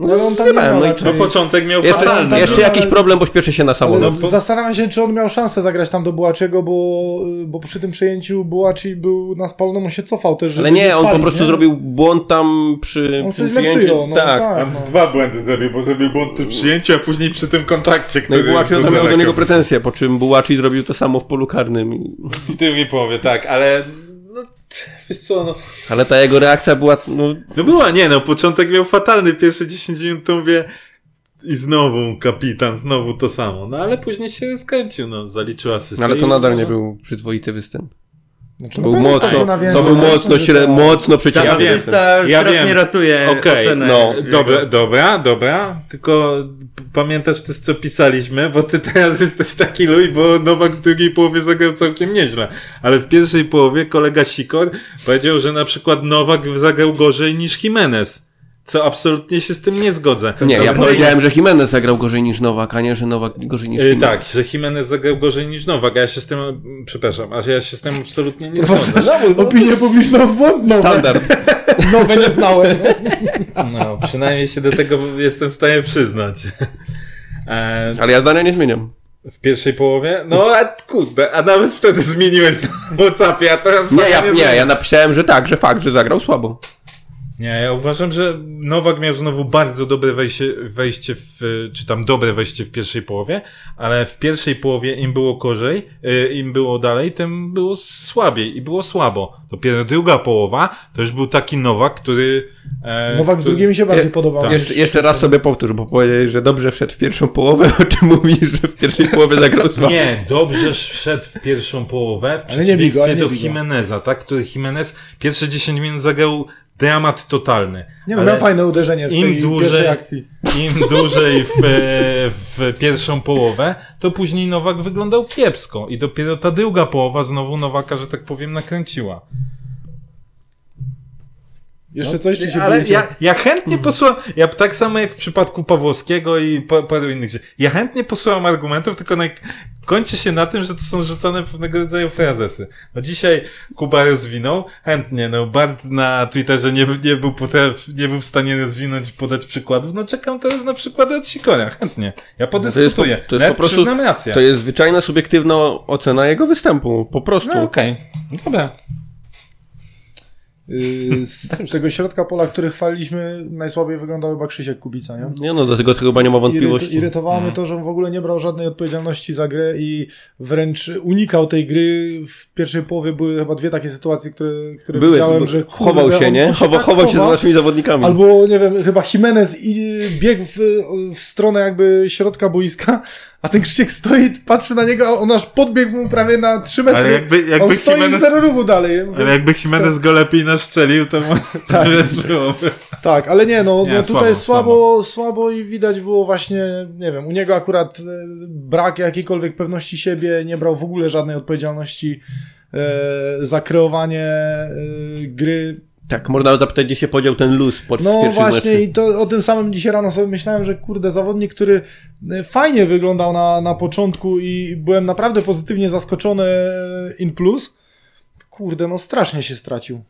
No, no on tam nie, nie miał, no i co? Początek miał jeszcze, fatalny. Jeszcze jakiś problem, bo śpieszy się na salonę. No, zastanawiam się, czy on miał szansę zagrać tam do Bułaczego, bo, bo przy tym przejęciu Bułaczy był na spalonym, on się cofał też. Ale nie, nie spalić, on po prostu nie? zrobił błąd tam przy, on przy przyjęciu. No, tak, tak on no. dwa błędy zrobił, bo zrobił błąd przy przyjęciu, a później przy tym kontakcie. Który no i Bułaczy miał do niego pretensje, po czym Bułaczy zrobił to samo w polu karnym. I... W drugiej połowie, tak, ale... Wiesz co, no. Ale ta jego reakcja była, no... no była, nie, no początek miał fatalny, pierwsze dziesięć minut to mówię i znowu kapitan, znowu to samo, no ale później się skręcił, no zaliczył asystę. Ale to nadal może... nie był przyzwoity występ. Znaczy, był no mocno, tak, to był mocno, śre, mocno przeciwnikiem. Ja strasznie ja wiem. ratuje okay, ocenę. No, dobra, dobra, dobra, tylko pamiętasz też, co pisaliśmy, bo ty teraz jesteś taki luj, bo Nowak w drugiej połowie zagrał całkiem nieźle, ale w pierwszej połowie kolega Sikor powiedział, że na przykład Nowak zagrał gorzej niż Jimenez. Co absolutnie się z tym nie zgodzę. Nie, ja powiedziałem, że Jimenez zagrał gorzej niż Nowak, a nie, że Nowak gorzej niż Jimenez. Yy, tak, że Jimenez zagrał gorzej niż Nowak, a ja się z tym, przepraszam, a ja się z tym absolutnie nie zgodzę. No, opinię publiczną błędną. Standard. Nowe nie znałem. No, przynajmniej się do tego jestem w stanie przyznać. E... Ale ja zdania nie zmieniam. W pierwszej połowie? No, a kurde, a nawet wtedy zmieniłeś na WhatsAppie, a teraz... Nie, ja, nie, nie, ja napisałem, że tak, że fakt, że zagrał słabo. Nie, ja uważam, że Nowak miał znowu bardzo dobre wejście, wejście w, czy tam dobre wejście w pierwszej połowie, ale w pierwszej połowie im było gorzej, im było dalej, tym było słabiej i było słabo. Dopiero druga połowa to już był taki Nowak, który... E, Nowak w drugiej mi się bardziej je, podobał. Tak. Jeszcze, jeszcze raz sobie powtórz, bo powiedziałeś, że dobrze wszedł w pierwszą połowę, o czym mówisz, że w pierwszej połowie zagrał słabo. Nie, dobrze wszedł w pierwszą połowę w przeciwieństwie do Jimeneza, tak? Który Jimenez pierwsze dziesięć minut zagrał dramat totalny. Nie no, miał fajne uderzenie w im tej dłużej, pierwszej akcji. Im dłużej w, w pierwszą połowę, to później Nowak wyglądał kiepsko i dopiero ta druga połowa znowu Nowaka, że tak powiem, nakręciła. Jeszcze no, coś ci się ale ja, ja chętnie posłucham, ja tak samo jak w przypadku Pawłowskiego i pa, paru innych rzeczy, ja chętnie posłucham argumentów, tylko naj... kończy się na tym, że to są rzucane pewnego rodzaju frazesy. No dzisiaj Kuba rozwinął, chętnie, no bardzo na Twitterze nie, nie, był potraf, nie był w stanie rozwinąć, podać przykładów, no czekam teraz na przykłady od Sikonia, chętnie. Ja podyskutuję, no to jest, to jest po prostu, to jest zwyczajna, subiektywna ocena jego występu, po prostu. No okej, okay. Dobra. Z tego środka pola, który chwaliliśmy, najsłabiej wyglądał chyba Krzysiek Kubica, nie? Nie no, dlatego chyba nie ma wątpliwości. Iry- irytowało mnie to, że on w ogóle nie brał żadnej odpowiedzialności za grę i wręcz unikał tej gry. W pierwszej połowie były chyba dwie takie sytuacje, które, które były, widziałem, że... Kurde, chował się, nie? Chował, tak chował się za naszymi zawodnikami. Albo, nie wiem, chyba Jimenez i biegł w, w stronę jakby środka boiska, a ten Krzysiek stoi, patrzy na niego, on aż podbiegł mu prawie na trzy metry. Ale jakby, jakby on stoi Jimenez... zero ruchu dalej. Ale jakby Jimenez go lepiej naszczelił, to mu tak, byłoby. Tak, ale nie, no, nie, no tutaj słabo, słabo, słabo i widać było właśnie, nie wiem, u niego akurat brak jakiejkolwiek pewności siebie, nie brał w ogóle żadnej odpowiedzialności e, za kreowanie e, gry. Tak, można zapytać, gdzie się podział ten luz pod no pierwszym właśnie meczu. I to o tym samym dzisiaj rano sobie myślałem, że kurde, zawodnik, który fajnie wyglądał na, na początku i byłem naprawdę pozytywnie zaskoczony in plus, kurde, no strasznie się stracił.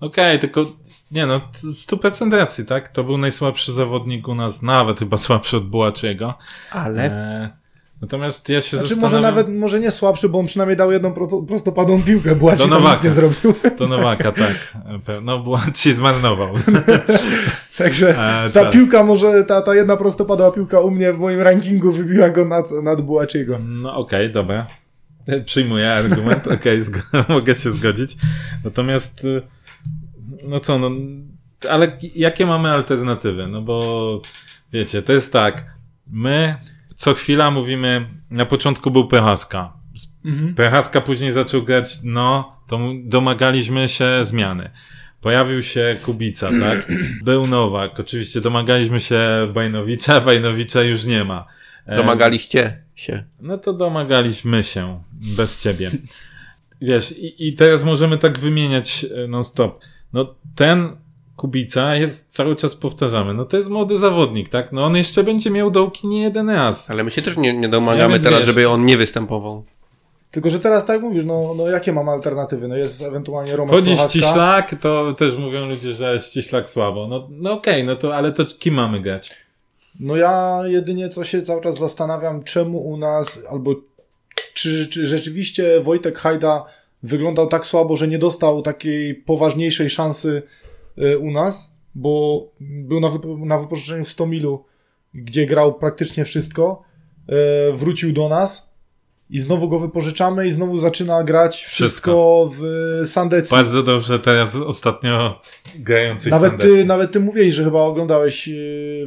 Okej, okay, tylko nie no, sto procent racji, tak? To był najsłabszy zawodnik u nas, nawet chyba słabszy od Bułaczego. Ale... E... Natomiast ja się znaczy, zastanawiam... może nawet, może nie słabszy, bo on przynajmniej dał jedną pro, prostopadłą piłkę, Błaci tam nic nie zrobił. To Nowaka, tak. No Błaci zmarnował. Także A, ta tak. piłka może, ta, ta jedna prostopadła piłka u mnie w moim rankingu wybiła go nad, nad Błaciego. No okej, okay, dobra. Przyjmuję argument, okej, okay, zg- mogę się zgodzić. Natomiast, no co, no, ale jakie mamy alternatywy? No bo, wiecie, to jest tak, my... Co chwila mówimy, na początku był Prochaska. Mhm. Prochaska później zaczął grać, no, to domagaliśmy się zmiany. Pojawił się Kubica, tak? Był Nowak, oczywiście domagaliśmy się Bajnowicza, Bajnowicza już nie ma. Domagaliście się. No to domagaliśmy się, bez ciebie. Wiesz, i, i teraz możemy tak wymieniać non-stop. No ten... Kubica jest, cały czas powtarzamy, no to jest młody zawodnik, tak? No on jeszcze będzie miał dołki nie jeden raz. Ale my się też nie, nie domagamy ja teraz, wiesz. Żeby on nie występował. Tylko, że teraz tak mówisz, no, no jakie mam alternatywy? No jest ewentualnie Roman Prochaska. Chodzi Ściślak, to też mówią ludzie, że Ściślak słabo. No, no okej, okay, no to, ale to kim mamy grać? No ja jedynie co się cały czas zastanawiam, czemu u nas, albo czy, czy rzeczywiście Wojtek Hajda wyglądał tak słabo, że nie dostał takiej poważniejszej szansy u nas, bo był na, wypo- na wypożyczeniu w sto milu, gdzie grał praktycznie wszystko, e, wrócił do nas i znowu go wypożyczamy i znowu zaczyna grać wszystko, wszystko. w Sandecji. Bardzo dobrze teraz ostatnio grający nawet Sandecji. Ty, nawet ty mówiłeś, że chyba oglądałeś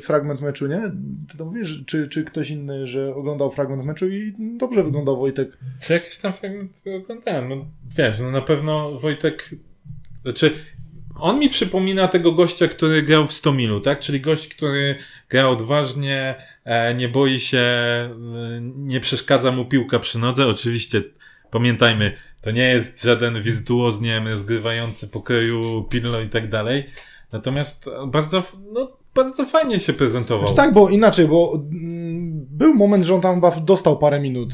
fragment meczu, nie? Ty to mówisz, czy, czy ktoś inny, że oglądał fragment meczu i dobrze wyglądał Wojtek. Czy jakiś tam fragment oglądałem? No wiesz, no na pewno Wojtek... Znaczy... On mi przypomina tego gościa, który grał w sto milu, tak? Czyli gość, który gra odważnie, nie boi się, nie przeszkadza mu piłka przy nodze. Oczywiście, pamiętajmy, to nie jest żaden wirtuoz, nie wiem, rozgrywający pokroju Pirlo i tak dalej. Natomiast bardzo, no, bardzo fajnie się prezentował. Znaczy tak, bo inaczej, bo był moment, że on tam chyba dostał parę minut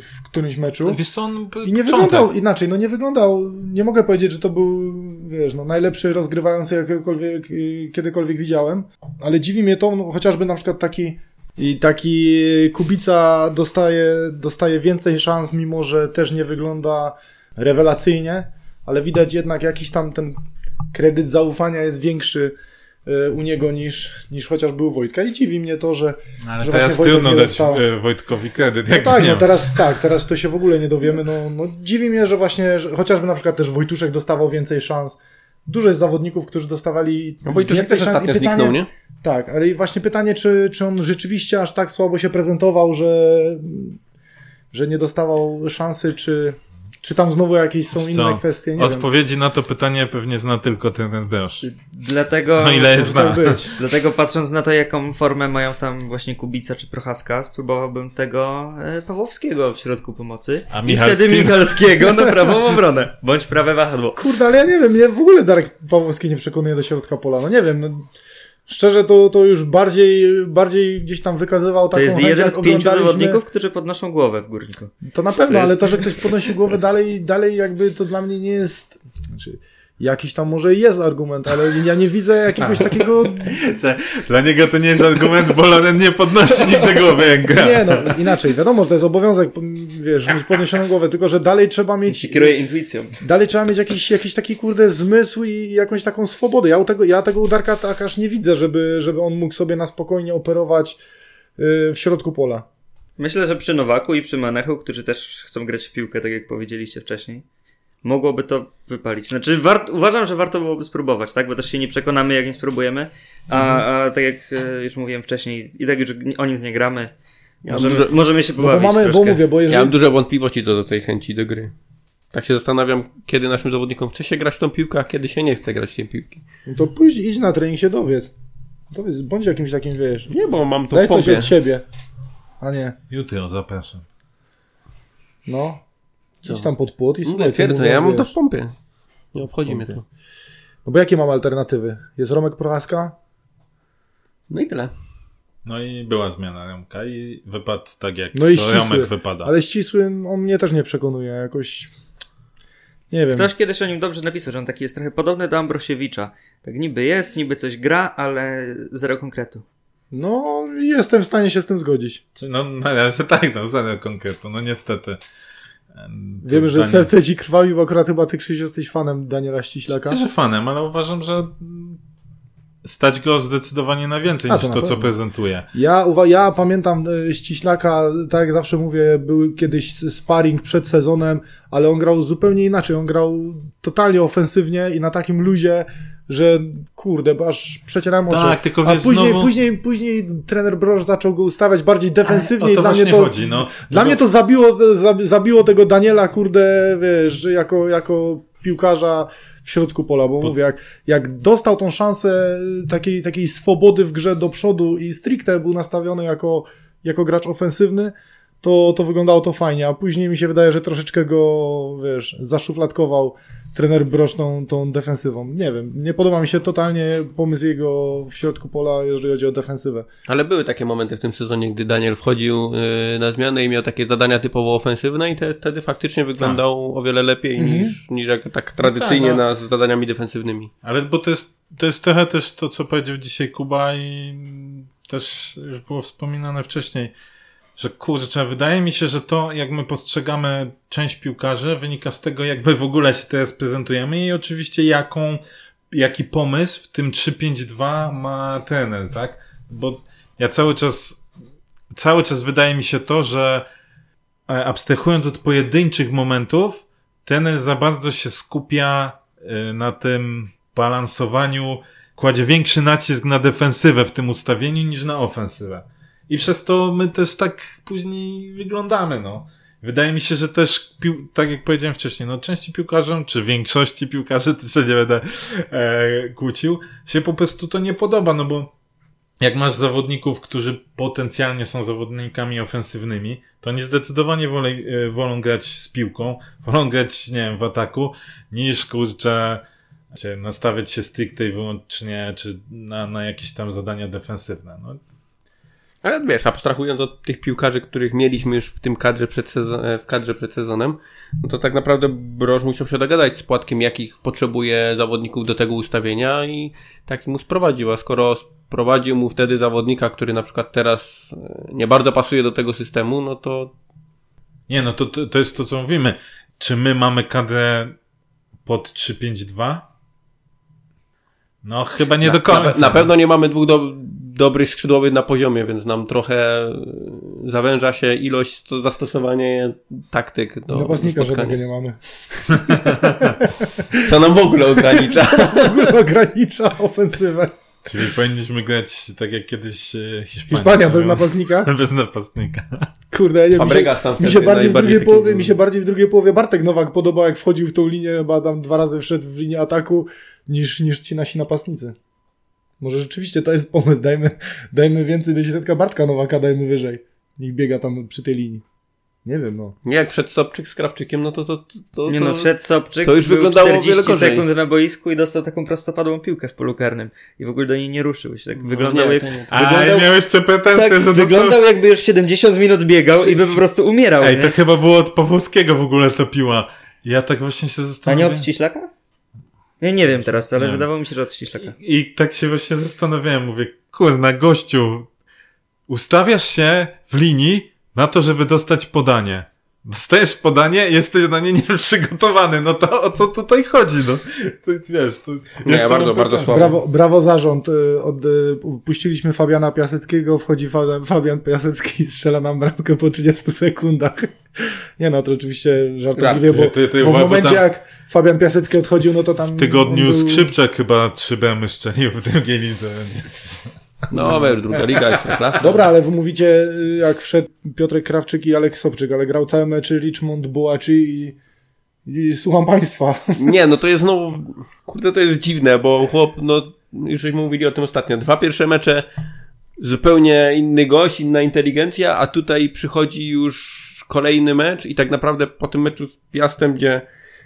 w którymś meczu. Wiesz co, on i nie wyglądał inaczej, no nie wyglądał, nie mogę powiedzieć, że to był, wiesz, no najlepszy rozgrywający jakiegokolwiek, kiedykolwiek widziałem, ale dziwi mnie to, no, chociażby na przykład taki i taki Kubica dostaje, dostaje więcej szans, mimo że też nie wygląda rewelacyjnie, ale widać jednak jakiś tam ten kredyt zaufania jest większy u niego niż, niż chociażby u Wojtka. I dziwi mnie to, że, ale że teraz trudno Wojtek dać dostał... Wojtkowi kredyt. No tak, no teraz tak, teraz to się w ogóle nie dowiemy. No, no dziwi mnie, że właśnie, że chociażby na przykład też Wojtuszek dostawał więcej szans. Dużo jest zawodników, którzy dostawali no, więcej też szans. I pytanie, zniknął, nie? Tak, ale i właśnie pytanie, czy, czy on rzeczywiście aż tak słabo się prezentował, że, że nie dostawał szansy, czy... Czy tam znowu jakieś są inne Co? kwestie? Nie Odpowiedzi wiem. na to pytanie pewnie zna tylko ten, ten Brosz. Dlatego, no ile zna. Dlatego patrząc na to, jaką formę mają tam właśnie Kubica czy Prochaska, spróbowałbym tego Pawłowskiego w środku pomocy. A I wtedy Michalskiego na prawą obronę. Bądź prawe wahadło. Kurde, ale ja nie wiem, mnie w ogóle Darek Pawłowski nie przekonuje do środka pola. No nie wiem, no... Szczerze to, to już bardziej, bardziej gdzieś tam wykazywał taką chęć. To jest jeden z pięciu zawodników, którzy podnoszą głowę w Górniku. To na pewno, to jest... ale to, że ktoś podnosi głowę dalej, dalej jakby to dla mnie nie jest... Znaczy... Jakiś tam może jest argument, ale ja nie widzę jakiegoś A. takiego... Dla niego to nie jest argument, bo Loren nie podnosi nigdy głowy, jak gra. Nie, no inaczej, wiadomo, że to jest obowiązek, wiesz, mieć podniesioną głowę, tylko że dalej trzeba mieć... Się kieruje intuicją. Dalej trzeba mieć jakiś, jakiś taki, kurde, zmysł i jakąś taką swobodę. Ja u tego, ja tego Udarka tak aż nie widzę, żeby, żeby on mógł sobie na spokojnie operować yy, w środku pola. Myślę, że przy Nowaku i przy Manechu, którzy też chcą grać w piłkę, tak jak powiedzieliście wcześniej, mogłoby to wypalić. Znaczy, wart, uważam, że warto byłoby spróbować, tak? Bo też się nie przekonamy, jak nie spróbujemy. A, a tak jak e, już mówiłem wcześniej, i tak już o nic nie gramy. Możemy, ja, możemy się pobawić. Bo mamy, bo mówię, bo jeżeli... Ja mam duże wątpliwości co do tej chęci do gry. Tak się zastanawiam, kiedy naszym zawodnikom chce się grać w tą piłkę, a kiedy się nie chce grać w tej piłki. No to pójdź, idź na trening, się dowiedz. dowiedz. Bądź jakimś takim, wiesz. Nie, bo mam to w pompie. Daj coś od siebie. A nie. Jutro zapraszam. No. Idź tam pod płot i słuchaj. Twierdzę, ja mam to w pompie. Nie obchodzi mnie to. No bo jakie mam alternatywy? Jest Romek Prochaska? No i tyle. No i była zmiana Romka i wypadł tak jak no i to ścisły, Romek wypada. Ale ścisłym on mnie też nie przekonuje. Jakoś... Nie wiem. Ktoś kiedyś o nim dobrze napisał, że on taki jest trochę podobny do Ambrosiewicza. Tak niby jest, niby coś gra, ale zero konkretu. No jestem w stanie się z tym zgodzić. No na razie tak, no zero konkretu. No niestety. Wiemy, że serce ci krwawi, bo akurat chyba ty, Krzysiu, jesteś fanem Daniela Ściślaka. Też fanem, ale uważam, że stać go zdecydowanie na więcej A, niż to, na to co prezentuje. Ja, uwa- ja pamiętam Ściślaka, tak jak zawsze mówię, był kiedyś sparring przed sezonem, ale on grał zupełnie inaczej. On grał totalnie ofensywnie i na takim luzie, że kurde, bo aż przecierałem oczy. Tak, tylko wiesz, a później, znowu... później, później trener Broż zaczął go ustawiać bardziej defensywnie i dla mnie to chodzi, no. Dla no mnie bo... to zabiło, zabiło tego Daniela, kurde, wiesz, jako, jako piłkarza w środku pola, bo, bo... mówię, jak, jak dostał tą szansę takiej, takiej swobody w grze do przodu i stricte był nastawiony jako, jako gracz ofensywny, to, to wyglądało to fajnie, a później mi się wydaje, że troszeczkę go, wiesz, zaszufladkował trener Broż tą, tą defensywą. Nie wiem, nie podoba mi się totalnie pomysł jego w środku pola, jeżeli chodzi o defensywę. Ale były takie momenty w tym sezonie, gdy Daniel wchodził yy, na zmianę i miał takie zadania typowo ofensywne i te, wtedy faktycznie wyglądał tak. o wiele lepiej mhm. niż, niż jak tak tradycyjnie no tak, no. na, z zadaniami defensywnymi. Ale bo to jest, to jest trochę też to, co powiedział dzisiaj Kuba i też już było wspominane wcześniej, że kurczę, wydaje mi się, że to jak my postrzegamy część piłkarzy wynika z tego, jak my w ogóle się teraz prezentujemy i oczywiście jaką, jaki pomysł w tym trzy pięć dwa ma trener, tak? Bo ja cały czas, cały czas wydaje mi się to, że abstrahując od pojedynczych momentów, trener za bardzo się skupia na tym balansowaniu, kładzie większy nacisk na defensywę w tym ustawieniu niż na ofensywę. I przez to my też tak później wyglądamy, no. Wydaje mi się, że też, pił- tak jak powiedziałem wcześniej, no części piłkarzom, czy większości piłkarzy, to się nie będę e, kłócił, się po prostu to nie podoba, no bo jak masz zawodników, którzy potencjalnie są zawodnikami ofensywnymi, to oni zdecydowanie wolej, e, wolą grać z piłką, wolą grać, nie wiem, w ataku, niż, kurczę, znaczy, nastawiać się stricte i wyłącznie, czy na, na jakieś tam zadania defensywne, no. Ale wiesz, abstrahując od tych piłkarzy, których mieliśmy już w tym kadrze przed, sezon- w kadrze przed sezonem, no to tak naprawdę Broż musiał się dogadać z Płatkiem, jakich potrzebuje zawodników do tego ustawienia i taki mu sprowadził. A skoro sprowadził mu wtedy zawodnika, który na przykład teraz nie bardzo pasuje do tego systemu, no to... Nie, no to, to jest to, co mówimy. Czy my mamy kadrę pod trzy pięć dwa? No chyba nie na, do końca. Na pewno nie mamy dwóch do, dobrych skrzydłowych na poziomie, więc nam trochę zawęża się ilość zastosowanie taktyk do napastnika, żadnego nie mamy. Co nam w ogóle ogranicza. Co nam w ogóle ogranicza ofensywę. Czyli powinniśmy grać tak jak kiedyś Hiszpania. Hiszpania bez napastnika? Bez napastnika. Kurde, nie, mi się, mi się bardziej w drugiej połowie, mi się bardziej w drugiej połowie Bartek Nowak podobał, jak wchodził w tą linię, chyba tam dwa razy wszedł w linię ataku, niż, niż ci nasi napastnicy. Może rzeczywiście to jest pomysł, dajmy, dajmy więcej do środka Bartka Nowaka, dajmy wyżej. Niech biega tam przy tej linii. Nie wiem, no. Nie, jak wszedł Sobczyk z Krawczykiem, no to to, to, to nie no, wszedł Sobczyk, to już wyglądało czterdzieści sekund na boisku i dostał taką prostopadłą piłkę w polu karnym. I w ogóle do niej nie ruszył się. Tak wyglądał no, nie, jak... Nie, a, wyglądał... miał jeszcze pretensje, tak, że wyglądał dostał... jakby już siedemdziesiąt minut biegał i by po prostu umierał. Ej, nie? To chyba było od Pawłowskiego w ogóle ta piła. Ja tak właśnie się zastanawiam. A nie od Ściślaka? Ja nie wiem teraz, ale nie. Wydawało mi się, że od Ściślaka. I, I tak się właśnie zastanawiałem. Mówię, kurna, gościu, ustawiasz się w linii na to, żeby dostać podanie. Dostajesz podanie, jesteś na nie nieprzygotowany. No to o co tutaj chodzi? No, to, wiesz, to nie, bardzo, bardzo, bardzo słabo. Brawo, brawo zarząd. Od, puściliśmy Fabiana Piaseckiego, wchodzi Fabian Piasecki i strzela nam bramkę po trzydziestu sekundach. Nie no, to oczywiście żartobliwie, bo, ty, ty, bo w momencie bo tam, jak Fabian Piasecki odchodził, no to tam... W tygodniu był... Skrzypczak chyba trzy bramy szczelił w drugiej lidze. No, wiesz, druga liga, Ekstraklasa. Dobra, ale wy mówicie, jak wszedł Piotrek Krawczyk i Aleks Sobczyk, ale grał całe mecze Richmond, Bułaczy i, i słucham państwa. Nie, no to jest znowu, kurde, to jest dziwne, bo chłop, no, już żeśmy mówili o tym ostatnio, dwa pierwsze mecze, zupełnie inny gość, inna inteligencja, a tutaj przychodzi już kolejny mecz i tak naprawdę po tym meczu z Piastem, gdzie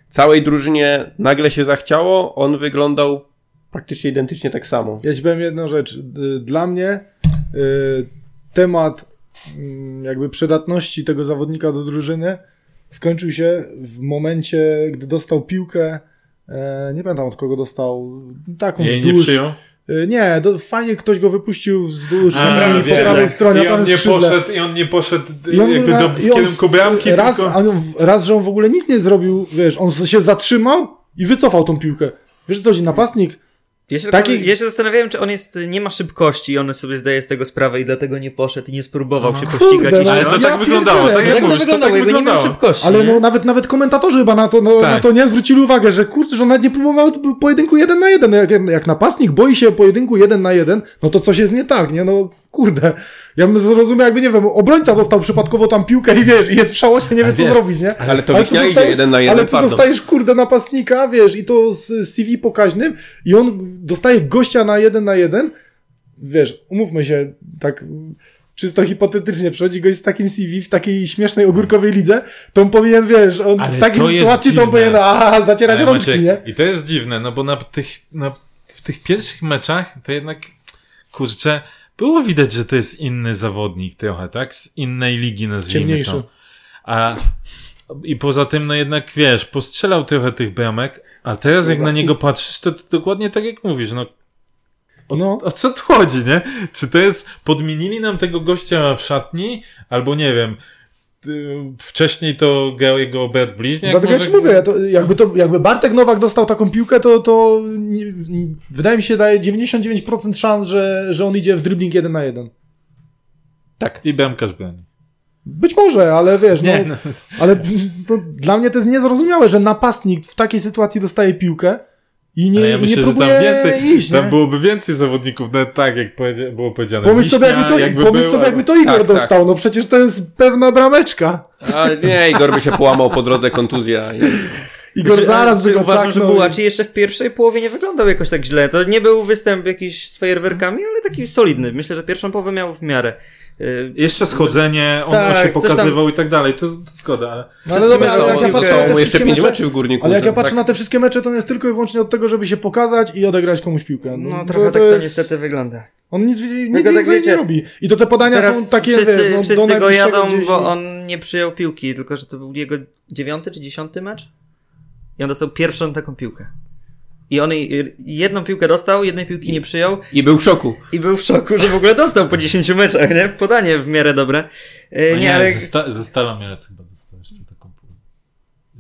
całej drużynie nagle się zachciało, on wyglądał praktycznie identycznie tak samo. Ja ci powiem jedną rzecz. Dla mnie y, temat y, jakby przydatności tego zawodnika do drużyny skończył się w momencie, gdy dostał piłkę. Y, nie pamiętam od kogo dostał. Taką jej wzdłuż. Nie przyjął? Y, nie, do, fajnie ktoś go wypuścił wzdłuż. A, po wiele. prawej stronie. I on, nie poszedł, I on nie poszedł I on, jakby do, w kierunku bramki. Raz, tylko... on, raz, że on w ogóle nic nie zrobił. Wiesz, on się zatrzymał i wycofał tą piłkę. Wiesz co chodzi? Napastnik Ja się, Taki... ja się zastanawiałem, czy on jest, nie ma szybkości i on sobie zdaje z tego sprawę i dlatego nie poszedł i nie spróbował no, się pościgać. Kurde, no, ale to ja tak wyglądało, tak jak mówisz, to tak wyglądało. Nie miał szybkości. Ale nie? No nawet nawet komentatorzy chyba na to, no, tak. na to nie zwrócili uwagę, że kurczę, że on nawet nie próbował pojedynku jeden na jeden. Jak, jak napastnik boi się pojedynku jeden na jeden, no to coś jest nie tak, nie? No kurde. Ja bym zrozumiał, jakby, nie wiem, obrońca dostał przypadkowo tam piłkę i wiesz, i jest w szałosie, nie wie co zrobić, nie? Ale to wiesz, ja idzie jeden na jeden, ale tu dostajesz, kurde, napastnika, wiesz, i to z C V pokaźnym i on dostaje gościa na jeden na jeden, wiesz, umówmy się, tak czysto hipotetycznie, przychodzi gość z takim C V w takiej śmiesznej ogórkowej lidze, to on powinien, wiesz, on ale w takiej sytuacji to on powinien aha, zacierać ale rączki, Maciek, nie? I to jest dziwne, no bo na tych, na, w tych pierwszych meczach to jednak, kurczę, było widać, że to jest inny zawodnik trochę, tak? Z innej ligi, nazwijmy Ciemniejszy. to. A i poza tym, no jednak, wiesz, postrzelał trochę tych bramek, a teraz jak no na niego patrzysz, to, to dokładnie tak jak mówisz, no. O, no. o co tu chodzi, nie? Czy to jest, podmienili nam tego gościa w szatni, albo nie wiem, wcześniej to grał jego brat bliźniak. Dlatego może... ja ci mówię, ja to, jakby, to, jakby Bartek Nowak dostał taką piłkę, to, to nie, wydaje mi się, daje dziewięćdziesiąt dziewięć procent szans, że, że on idzie w dribbling jeden na jeden. Tak. I bramkarz broni. Być może, ale wiesz, nie, no, no. ale to, dla mnie to jest niezrozumiałe, że napastnik w takiej sytuacji dostaje piłkę i nie, ale ja i myślę, nie próbuje tam więcej, iść. Tam nie? byłoby więcej zawodników, nawet tak jak było powiedziane. Pomyśl sobie, jakby to, jakby pomyśl był, sobie, jakby to Igor tak, dostał, tak. No przecież to jest pewna brameczka. Ale nie, Igor by się połamał po drodze, kontuzja. Igor zaraz by go uważam, że Bułaczy jeszcze w pierwszej połowie nie wyglądał jakoś tak źle. To nie był występ jakiś z fajerwerkami, ale taki solidny. Myślę, że pierwszą połowę miał w miarę. Yy, jeszcze schodzenie, on tak, się pokazywał tam... i tak dalej, to, to zgoda, ale... No ale dobra, ale jak ja patrzę na te wszystkie mecze, ale jak ja patrzę tak. na te wszystkie mecze, to jest tylko i wyłącznie od tego, żeby się pokazać i odegrać komuś piłkę. No, no trochę to tak to jest... niestety wygląda. On nic, nic tak, więcej wiecie, nie robi. I to te podania teraz są takie, wszyscy, wiesz, no, wszyscy do go jadą, gdzieś, bo on nie przyjął piłki, tylko że to był jego dziewiąty czy dziesiąty mecz? I on dostał pierwszą taką piłkę. I on jedną piłkę dostał, jednej piłki nie przyjął. I był w szoku. I był w szoku, że w ogóle dostał po dziesięciu meczach, nie? Podanie w miarę dobre. E, nie, nie, ale... Ze, sta- ze Stalą Mielec chyba dostał jeszcze taką piłkę.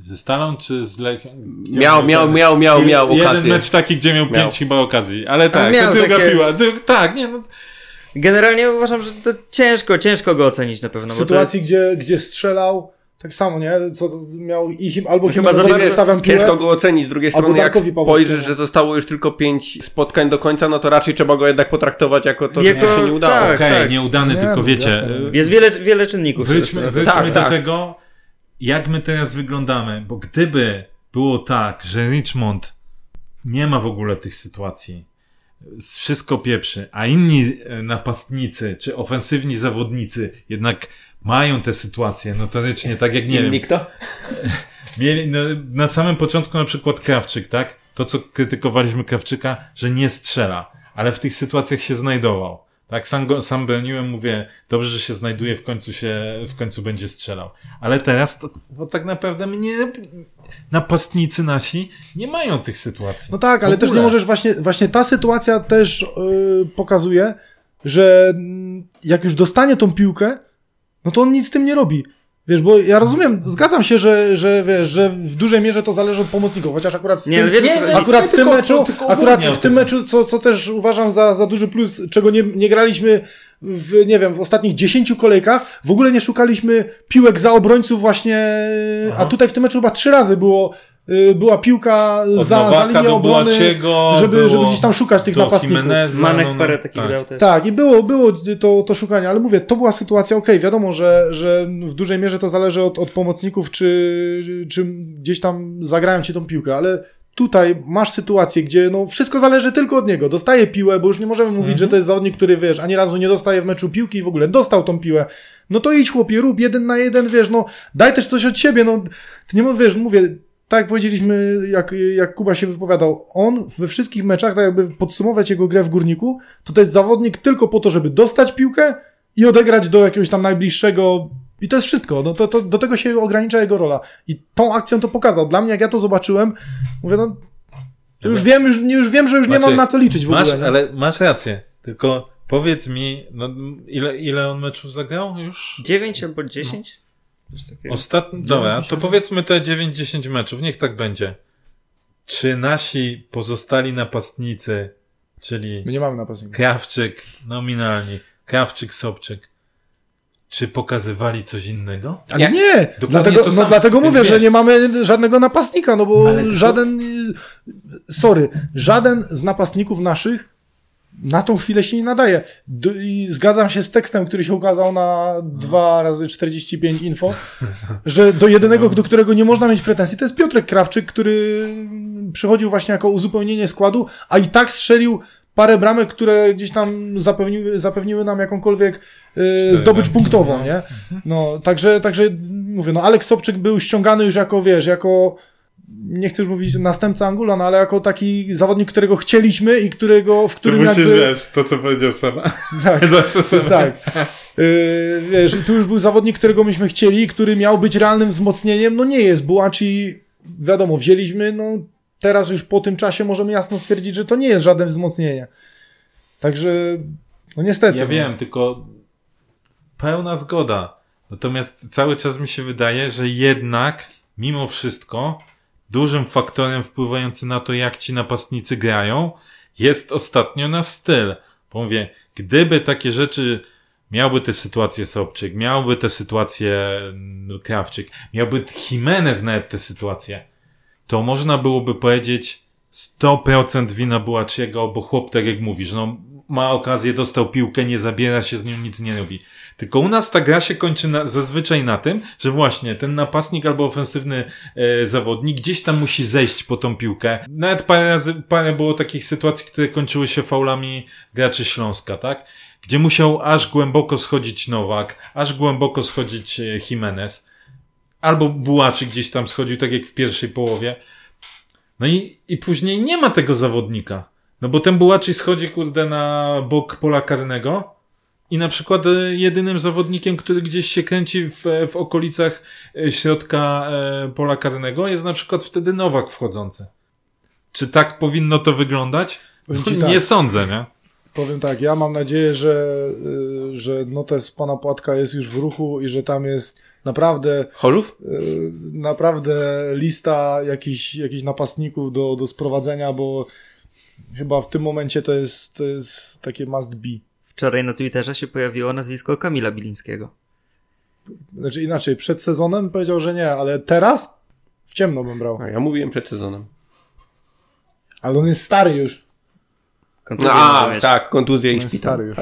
Ze Stalą czy z Lechią? Miał, miał, miał, miał, miał okazję. Jeden mecz taki, gdzie miał, miał. pięć chyba okazji. Ale tak, to druga takie... piła. Ty, tak, nie no. Generalnie uważam, że to ciężko, ciężko go ocenić na pewno. W sytuacji, jest... gdzie, gdzie strzelał, tak samo, nie? Co miał ich, albo chyba zostawiam piłę. Ciężko go ocenić. Z drugiej strony, jak spojrzysz, że zostało już tylko pięć spotkań do końca, no to raczej trzeba go jednak potraktować jako to, że nie, się nie udało. Tak, Okej, okay, tak. nieudany, nie, tylko wiecie... Jasne. Jest wiele, wiele czynników. Wróćmy tak, do tak. tego, jak my teraz wyglądamy, bo gdyby było tak, że Richmond nie ma w ogóle tych sytuacji, wszystko pieprzy, a inni napastnicy czy ofensywni zawodnicy jednak mają te sytuacje notorycznie, tak jak nie Inni wiem. Kto? Mieli, no, na samym początku na przykład Krawczyk, tak? To, co krytykowaliśmy Krawczyka, że nie strzela, ale w tych sytuacjach się znajdował. Tak, sam go, sam broniłem, mówię, dobrze, że się znajduje, w końcu się, w końcu będzie strzelał. Ale teraz, to, bo tak naprawdę mnie, napastnicy nasi nie mają tych sytuacji. No tak, ale też nie możesz, właśnie, właśnie ta sytuacja też yy, pokazuje, że jak już dostanie tą piłkę, no to on nic z tym nie robi. Wiesz, bo ja rozumiem, zgadzam się, że, że wiesz, że w dużej mierze to zależy od pomocników, chociaż akurat w tym, nie, nie, akurat nie, w tym meczu, tylko, akurat w tym meczu, co, co też uważam za, za duży plus, czego nie, nie graliśmy w, nie wiem, w ostatnich dziesięciu kolejkach, w ogóle nie szukaliśmy piłek za obrońców właśnie, aha. A tutaj w tym meczu chyba trzy razy było, była piłka za, za linię obrony, żeby, żeby gdzieś tam szukać tych napastników. Jimeneza, Manek no, no, parę takich tak. grał też. Tak, i było, było to, to szukanie, ale mówię, to była sytuacja, okej, okay, wiadomo, że, że w dużej mierze to zależy od, od pomocników, czy, czy gdzieś tam zagrają ci tą piłkę, ale tutaj masz sytuację, gdzie no wszystko zależy tylko od niego. Dostaje piłę, bo już nie możemy mówić, mhm. że to jest zawodnik, który, wiesz, ani razu nie dostaje w meczu piłki i w ogóle dostał tą piłę. No to idź, chłopie, rób jeden na jeden, wiesz, no daj też coś od siebie, no ty nie wiesz, mówię, tak jak powiedzieliśmy, jak, jak Kuba się wypowiadał, on we wszystkich meczach, tak jakby podsumować jego grę w Górniku, to to jest zawodnik tylko po to, żeby dostać piłkę i odegrać do jakiegoś tam najbliższego i to jest wszystko. No to, to, do tego się ogranicza jego rola. I tą akcją to pokazał. Dla mnie, jak ja to zobaczyłem, mówię, no to już wiem, już, już wiem, że już Maciej, nie mam na co liczyć w masz, ogóle. Nie? Ale masz rację, tylko powiedz mi, no, ile, ile on meczów zagrał już? dziewięć albo dziesięć? Ostatnio, dobra, to powiedzmy te dziewięć dziesięć meczów, niech tak będzie. Czy nasi pozostali napastnicy, czyli my nie mamy napastników. Krawczyk, nominalni, Krawczyk, Sobczyk, czy pokazywali coś innego? Ale nie, nie. Dlatego, no dlatego mówię, wiesz, że nie mamy żadnego napastnika, no bo tylko... żaden, sorry, żaden z napastników naszych na tą chwilę się nie nadaje. D- i zgadzam się z tekstem, który się ukazał na dwa razy czterdzieści pięć info, że do jedynego, do którego nie można mieć pretensji, to jest Piotrek Krawczyk, który przychodził właśnie jako uzupełnienie składu, a i tak strzelił parę bramek, które gdzieś tam zapewniły, zapewniły nam jakąkolwiek y, zdobycz punktową, nie? No, także, także mówię, no Aleks Sobczyk był ściągany już jako, wiesz, jako nie chcę już mówić następca Angula, no ale jako taki zawodnik, którego chcieliśmy i którego, w którym jakby... Musisz, wiesz, to co powiedział Sama. Tak, zawsze Sama. Tak. Yy, wiesz, tu już był zawodnik, którego myśmy chcieli, który miał być realnym wzmocnieniem, no nie jest. Bułaci, wiadomo, wzięliśmy, no teraz już po tym czasie możemy jasno stwierdzić, że to nie jest żadne wzmocnienie. Także, no niestety. Ja wiem, no. Tylko pełna zgoda. Natomiast cały czas mi się wydaje, że jednak, mimo wszystko, dużym faktorem wpływający na to, jak ci napastnicy grają, jest ostatnio nasz styl. Bo mówię, gdyby takie rzeczy, miałby te sytuacje Sobczyk, miałby te sytuacje Krawczyk, miałby Jimenez nawet te sytuacje, to można byłoby powiedzieć sto procent wina Bułaciego, bo chłop, tak jak mówisz, no ma okazję, dostał piłkę, nie zabiera się z nią, nic nie robi. Tylko u nas ta gra się kończy na, zazwyczaj na tym, że właśnie ten napastnik albo ofensywny e, zawodnik gdzieś tam musi zejść po tą piłkę. Nawet parę razy, parę było takich sytuacji, które kończyły się faulami graczy Śląska, tak? Gdzie musiał aż głęboko schodzić Nowak, aż głęboko schodzić e, Jimenez. Albo Bułaczy gdzieś tam schodził, tak jak w pierwszej połowie. No i, i później nie ma tego zawodnika. No bo ten Bułaczy schodzi, kurde, na bok pola karnego i na przykład jedynym zawodnikiem, który gdzieś się kręci w, w okolicach środka pola karnego jest na przykład wtedy Nowak wchodzący. Czy tak powinno to wyglądać? Nie tak. Sądzę, nie? Powiem tak, ja mam nadzieję, że, że notes pana Płatka jest już w ruchu i że tam jest naprawdę... Chorzów? Naprawdę lista jakichś, jakichś napastników do, do sprowadzenia, bo chyba w tym momencie to jest, to jest takie must be. Wczoraj na Twitterze się pojawiło nazwisko Kamila Bilińskiego. Znaczy inaczej, przed sezonem powiedział, że nie, ale teraz w ciemno bym brał. A ja mówiłem przed sezonem. Ale on jest stary już. Kontuzję A, tak, kontuzję i szpital. Stary już.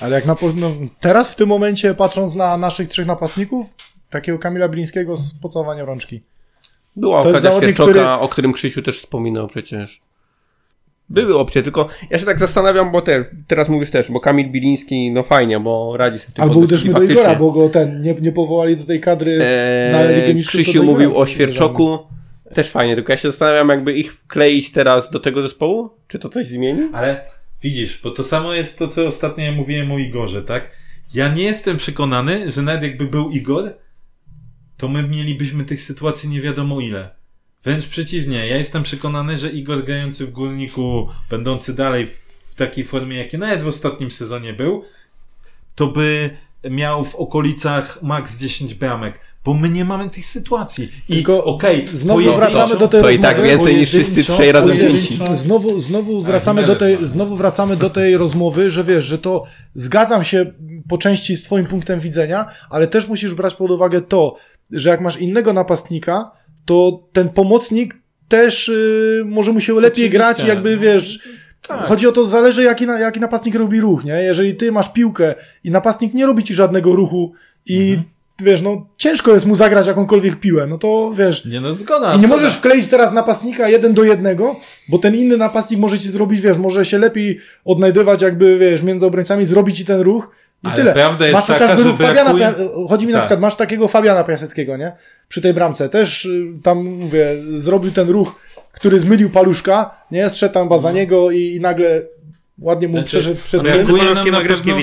Ale jak na, no, teraz w tym momencie, patrząc na naszych trzech napastników, takiego Kamila Bilińskiego z pocałowaniem rączki. Była okazja Świerczoka, który... o którym Krzysiu też wspominał przecież. Były opcje, tylko ja się tak zastanawiam, bo te, teraz mówisz też, bo Kamil Biliński, no fajnie, bo radzi sobie w tym. Albo uderzmy do Igora, bo go ten, nie, nie powołali do tej kadry eee, na Ligę Mistrzów. Krzysiu mówił o Świerczoku, też fajnie, tylko ja się zastanawiam, jakby ich wkleić teraz do tego zespołu, czy to coś zmieni? Ale widzisz, bo to samo jest to, co ostatnio mówiłem o Igorze, tak? Ja nie jestem przekonany, że nawet jakby był Igor, to my mielibyśmy tych sytuacji nie wiadomo ile. Wręcz przeciwnie, ja jestem przekonany, że Igor grający w Górniku, będący dalej w takiej formie, jakie nawet w ostatnim sezonie był, to by miał w okolicach maks dziesięć bramek, bo my nie mamy tych sytuacji. I Tylko okej, okay, znowu pojedynczą... wracamy do tej To rozmowy, i tak więcej niż wszyscy trzej razem pięci. Znowu, znowu wracamy do tej, znowu wracamy do tej rozmowy, że wiesz, że to zgadzam się po części z twoim punktem widzenia, ale też musisz brać pod uwagę to, że jak masz innego napastnika, to ten pomocnik też yy, może mu się lepiej Oczywiście. grać, jakby wiesz, tak. Chodzi o to, zależy jaki, na, jaki napastnik robi ruch, nie? Jeżeli ty masz piłkę i napastnik nie robi ci żadnego ruchu i mhm. wiesz, no ciężko jest mu zagrać jakąkolwiek piłę, no to wiesz, nie, no, zgoda, i nie zgoda. możesz wkleić teraz napastnika jeden do jednego, bo ten inny napastnik może ci zrobić, wiesz, może się lepiej odnajdywać jakby, wiesz, między obrońcami, zrobić ci ten ruch. I ale tyle. Prawda jest masz taka, chociażby że brakuje... Fabiana, chodzi mi na tak. przykład, masz takiego Fabiana Piaseckiego, nie? Przy tej bramce też tam, mówię, zrobił ten ruch, który zmylił Paluszka, nie? Zszedł tam za niego i, i nagle ładnie mu znaczy, przeszedł przed nim. Brakuje nam na pewno...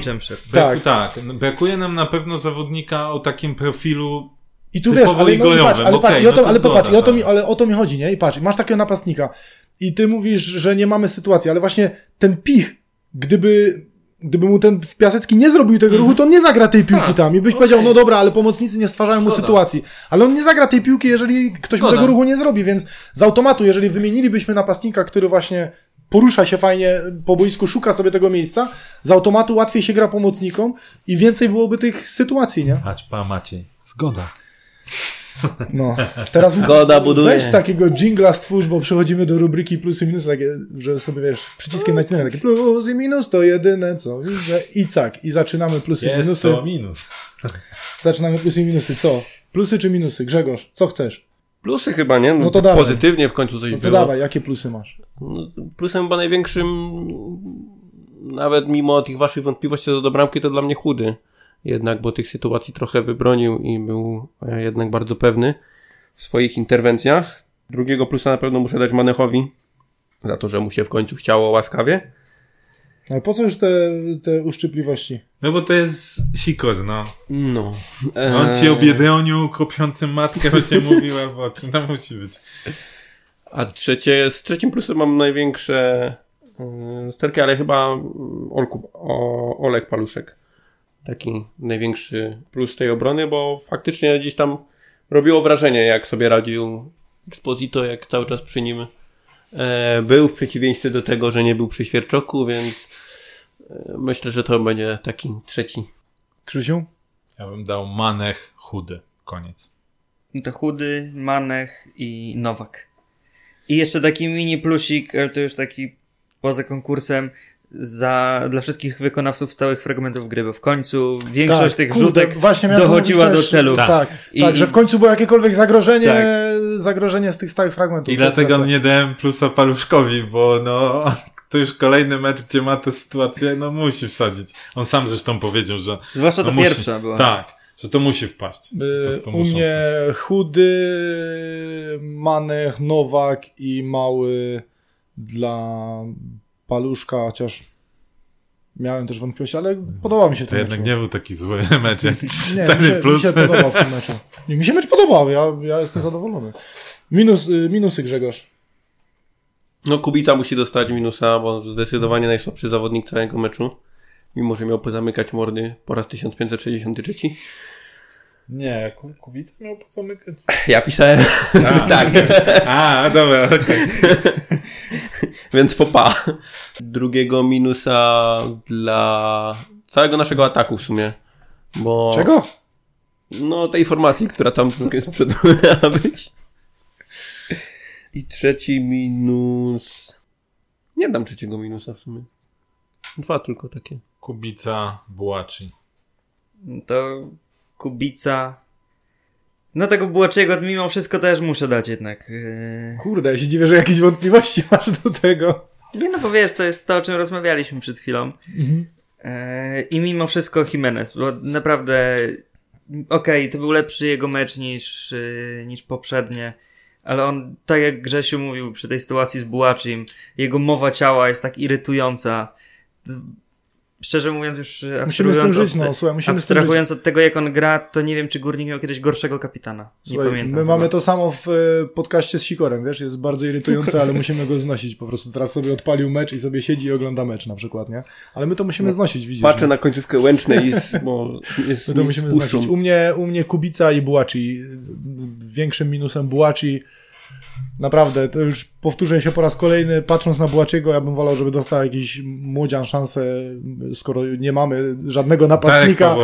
Tak. tak, brakuje nam na pewno zawodnika o takim profilu i tu wiesz, ale, no, i patrz, ale, okay, patrz, no to ale zgoda, popatrz, tak. i o to mi, ale o to mi chodzi, nie? I patrz, masz takiego napastnika i ty mówisz, że nie mamy sytuacji, ale właśnie ten pich, gdyby... Gdyby mu ten Piasecki nie zrobił tego mm-hmm. ruchu, to on nie zagra tej piłki tak, tam. I byś okay. powiedział, no dobra, ale pomocnicy nie stwarzają Zgoda. mu sytuacji. Ale on nie zagra tej piłki, jeżeli ktoś Zgoda. mu tego ruchu nie zrobi, więc z automatu, jeżeli wymienilibyśmy napastnika, który właśnie porusza się fajnie po boisku, szuka sobie tego miejsca, z automatu łatwiej się gra pomocnikom i więcej byłoby tych sytuacji, nie? Patrz, pa Maciej. Zgoda. No, teraz Zgoda buduje. Weź takiego dżingla stwórz, bo przechodzimy do rubryki plus i minus, takie, że sobie wiesz, przyciskiem nacisnę, takie plus i minus to jedyne co, że i tak, i zaczynamy plusy i minusy. Jest to minus. Zaczynamy plusy i minusy, co? Plusy czy minusy? Grzegorz, co chcesz? Plusy chyba, nie? No, no to dawaj. Pozytywnie w końcu coś no to było. Dawaj, jakie plusy masz? No, plusem chyba największym, nawet mimo tych waszych wątpliwości co do bramki, to dla mnie Chudy. Jednak, bo tych sytuacji trochę wybronił i był jednak bardzo pewny w swoich interwencjach. Drugiego plusa na pewno muszę dać Manechowi za to, że mu się w końcu chciało łaskawie. Ale po co już te, te uszczypliwości? No bo to jest sikor, no. No. Eee... On ci o Biedroniu kopiącym matkę będzie mówił, albo czy tam musi być. A trzecie, z trzecim plusem mam największe sterki, ale chyba Olku, o, Olek Paluszek. Taki największy plus tej obrony, bo faktycznie gdzieś tam robiło wrażenie, jak sobie radził Exposito, jak cały czas przy nim e, był, w przeciwieństwie do tego, że nie był przy Świerczoku, więc e, myślę, że to będzie taki trzeci. Krzysiu? Ja bym dał Manech, Chudy. Koniec. To Chudy, Manech i Nowak. I jeszcze taki mini plusik, ale to już taki poza konkursem, Za, dla wszystkich wykonawców stałych fragmentów gry, bo w końcu większość tak, tych kurde, rzutek właśnie dochodziła do celu. Tak, tak, I, tak i, że w końcu było jakiekolwiek zagrożenie, tak. zagrożenie z tych stałych fragmentów. I dlatego wraca. nie dałem plusa Paluszkowi, bo no, to już kolejny mecz, gdzie ma tę sytuację, no musi wsadzić. On sam zresztą powiedział, że... Zwłaszcza no, to musi, pierwsza była. Tak, że to musi wpaść. Yy, to u muszą. mnie Chudy, Manech, Nowak i Mały dla... Paluszka, chociaż miałem też wątpliwości, ale podobał mi się to ten mecz. To jednak nie był taki zły mecz jak cztery plus. Mi, mi się podobał w tym meczu. Mi się mecz podobał, ja, ja jestem zadowolony. Minus, minusy Grzegorz. No Kubica musi dostać minusa, bo zdecydowanie najsłabszy zawodnik całego meczu. Mimo, że miał pozamykać mordy po raz tysiąc pięćset sześćdziesiąt trzy. Nie, Kubica miał poza mykać. Ja pisałem. A, tak. A, dobra, okej. Okay. Więc popa. Drugiego minusa dla całego naszego ataku w sumie. Bo... Czego? No, tej formacji, która tam jest przed miała być. I trzeci minus... Nie dam trzeciego minusa w sumie. Dwa tylko takie. Kubica, Bułaczi. To... Kubica. No tego Bułaczego mimo wszystko też muszę dać jednak. Yy... Kurde, ja się dziwię, że jakieś wątpliwości masz do tego. Nie no, bo wiesz, to jest to, o czym rozmawialiśmy przed chwilą. Mhm. Yy, I mimo wszystko Jimenez, bo naprawdę okej, okay, to był lepszy jego mecz niż, yy, niż poprzednie, ale on, tak jak Grzesiu mówił przy tej sytuacji z Bułaczym, jego mowa ciała jest tak irytująca. Szczerze mówiąc, już musimy z tym żyć, od, no, słuchaj, musimy abstrahując z tym żyć. Od tego, jak on gra, to nie wiem, czy Górnik miał kiedyś gorszego kapitana. Słuchaj, nie pamiętam. My mamy no. to samo w y, podcaście z Sikorem, wiesz, jest bardzo irytujące, ale musimy go znosić po prostu. Teraz sobie odpalił mecz i sobie siedzi i ogląda mecz na przykład, nie? Ale my to musimy no, znosić, widzisz. Patrzę na końcówkę Łęcznej i z, bo jest my to musimy znosić. U mnie, u mnie Kubica i Bułaczi. Większym minusem Bułaczi. Naprawdę, to już powtórzę się po raz kolejny, patrząc na Bułaczego, ja bym wolał, żeby dostał jakiś młodzian szansę, skoro nie mamy żadnego napastnika.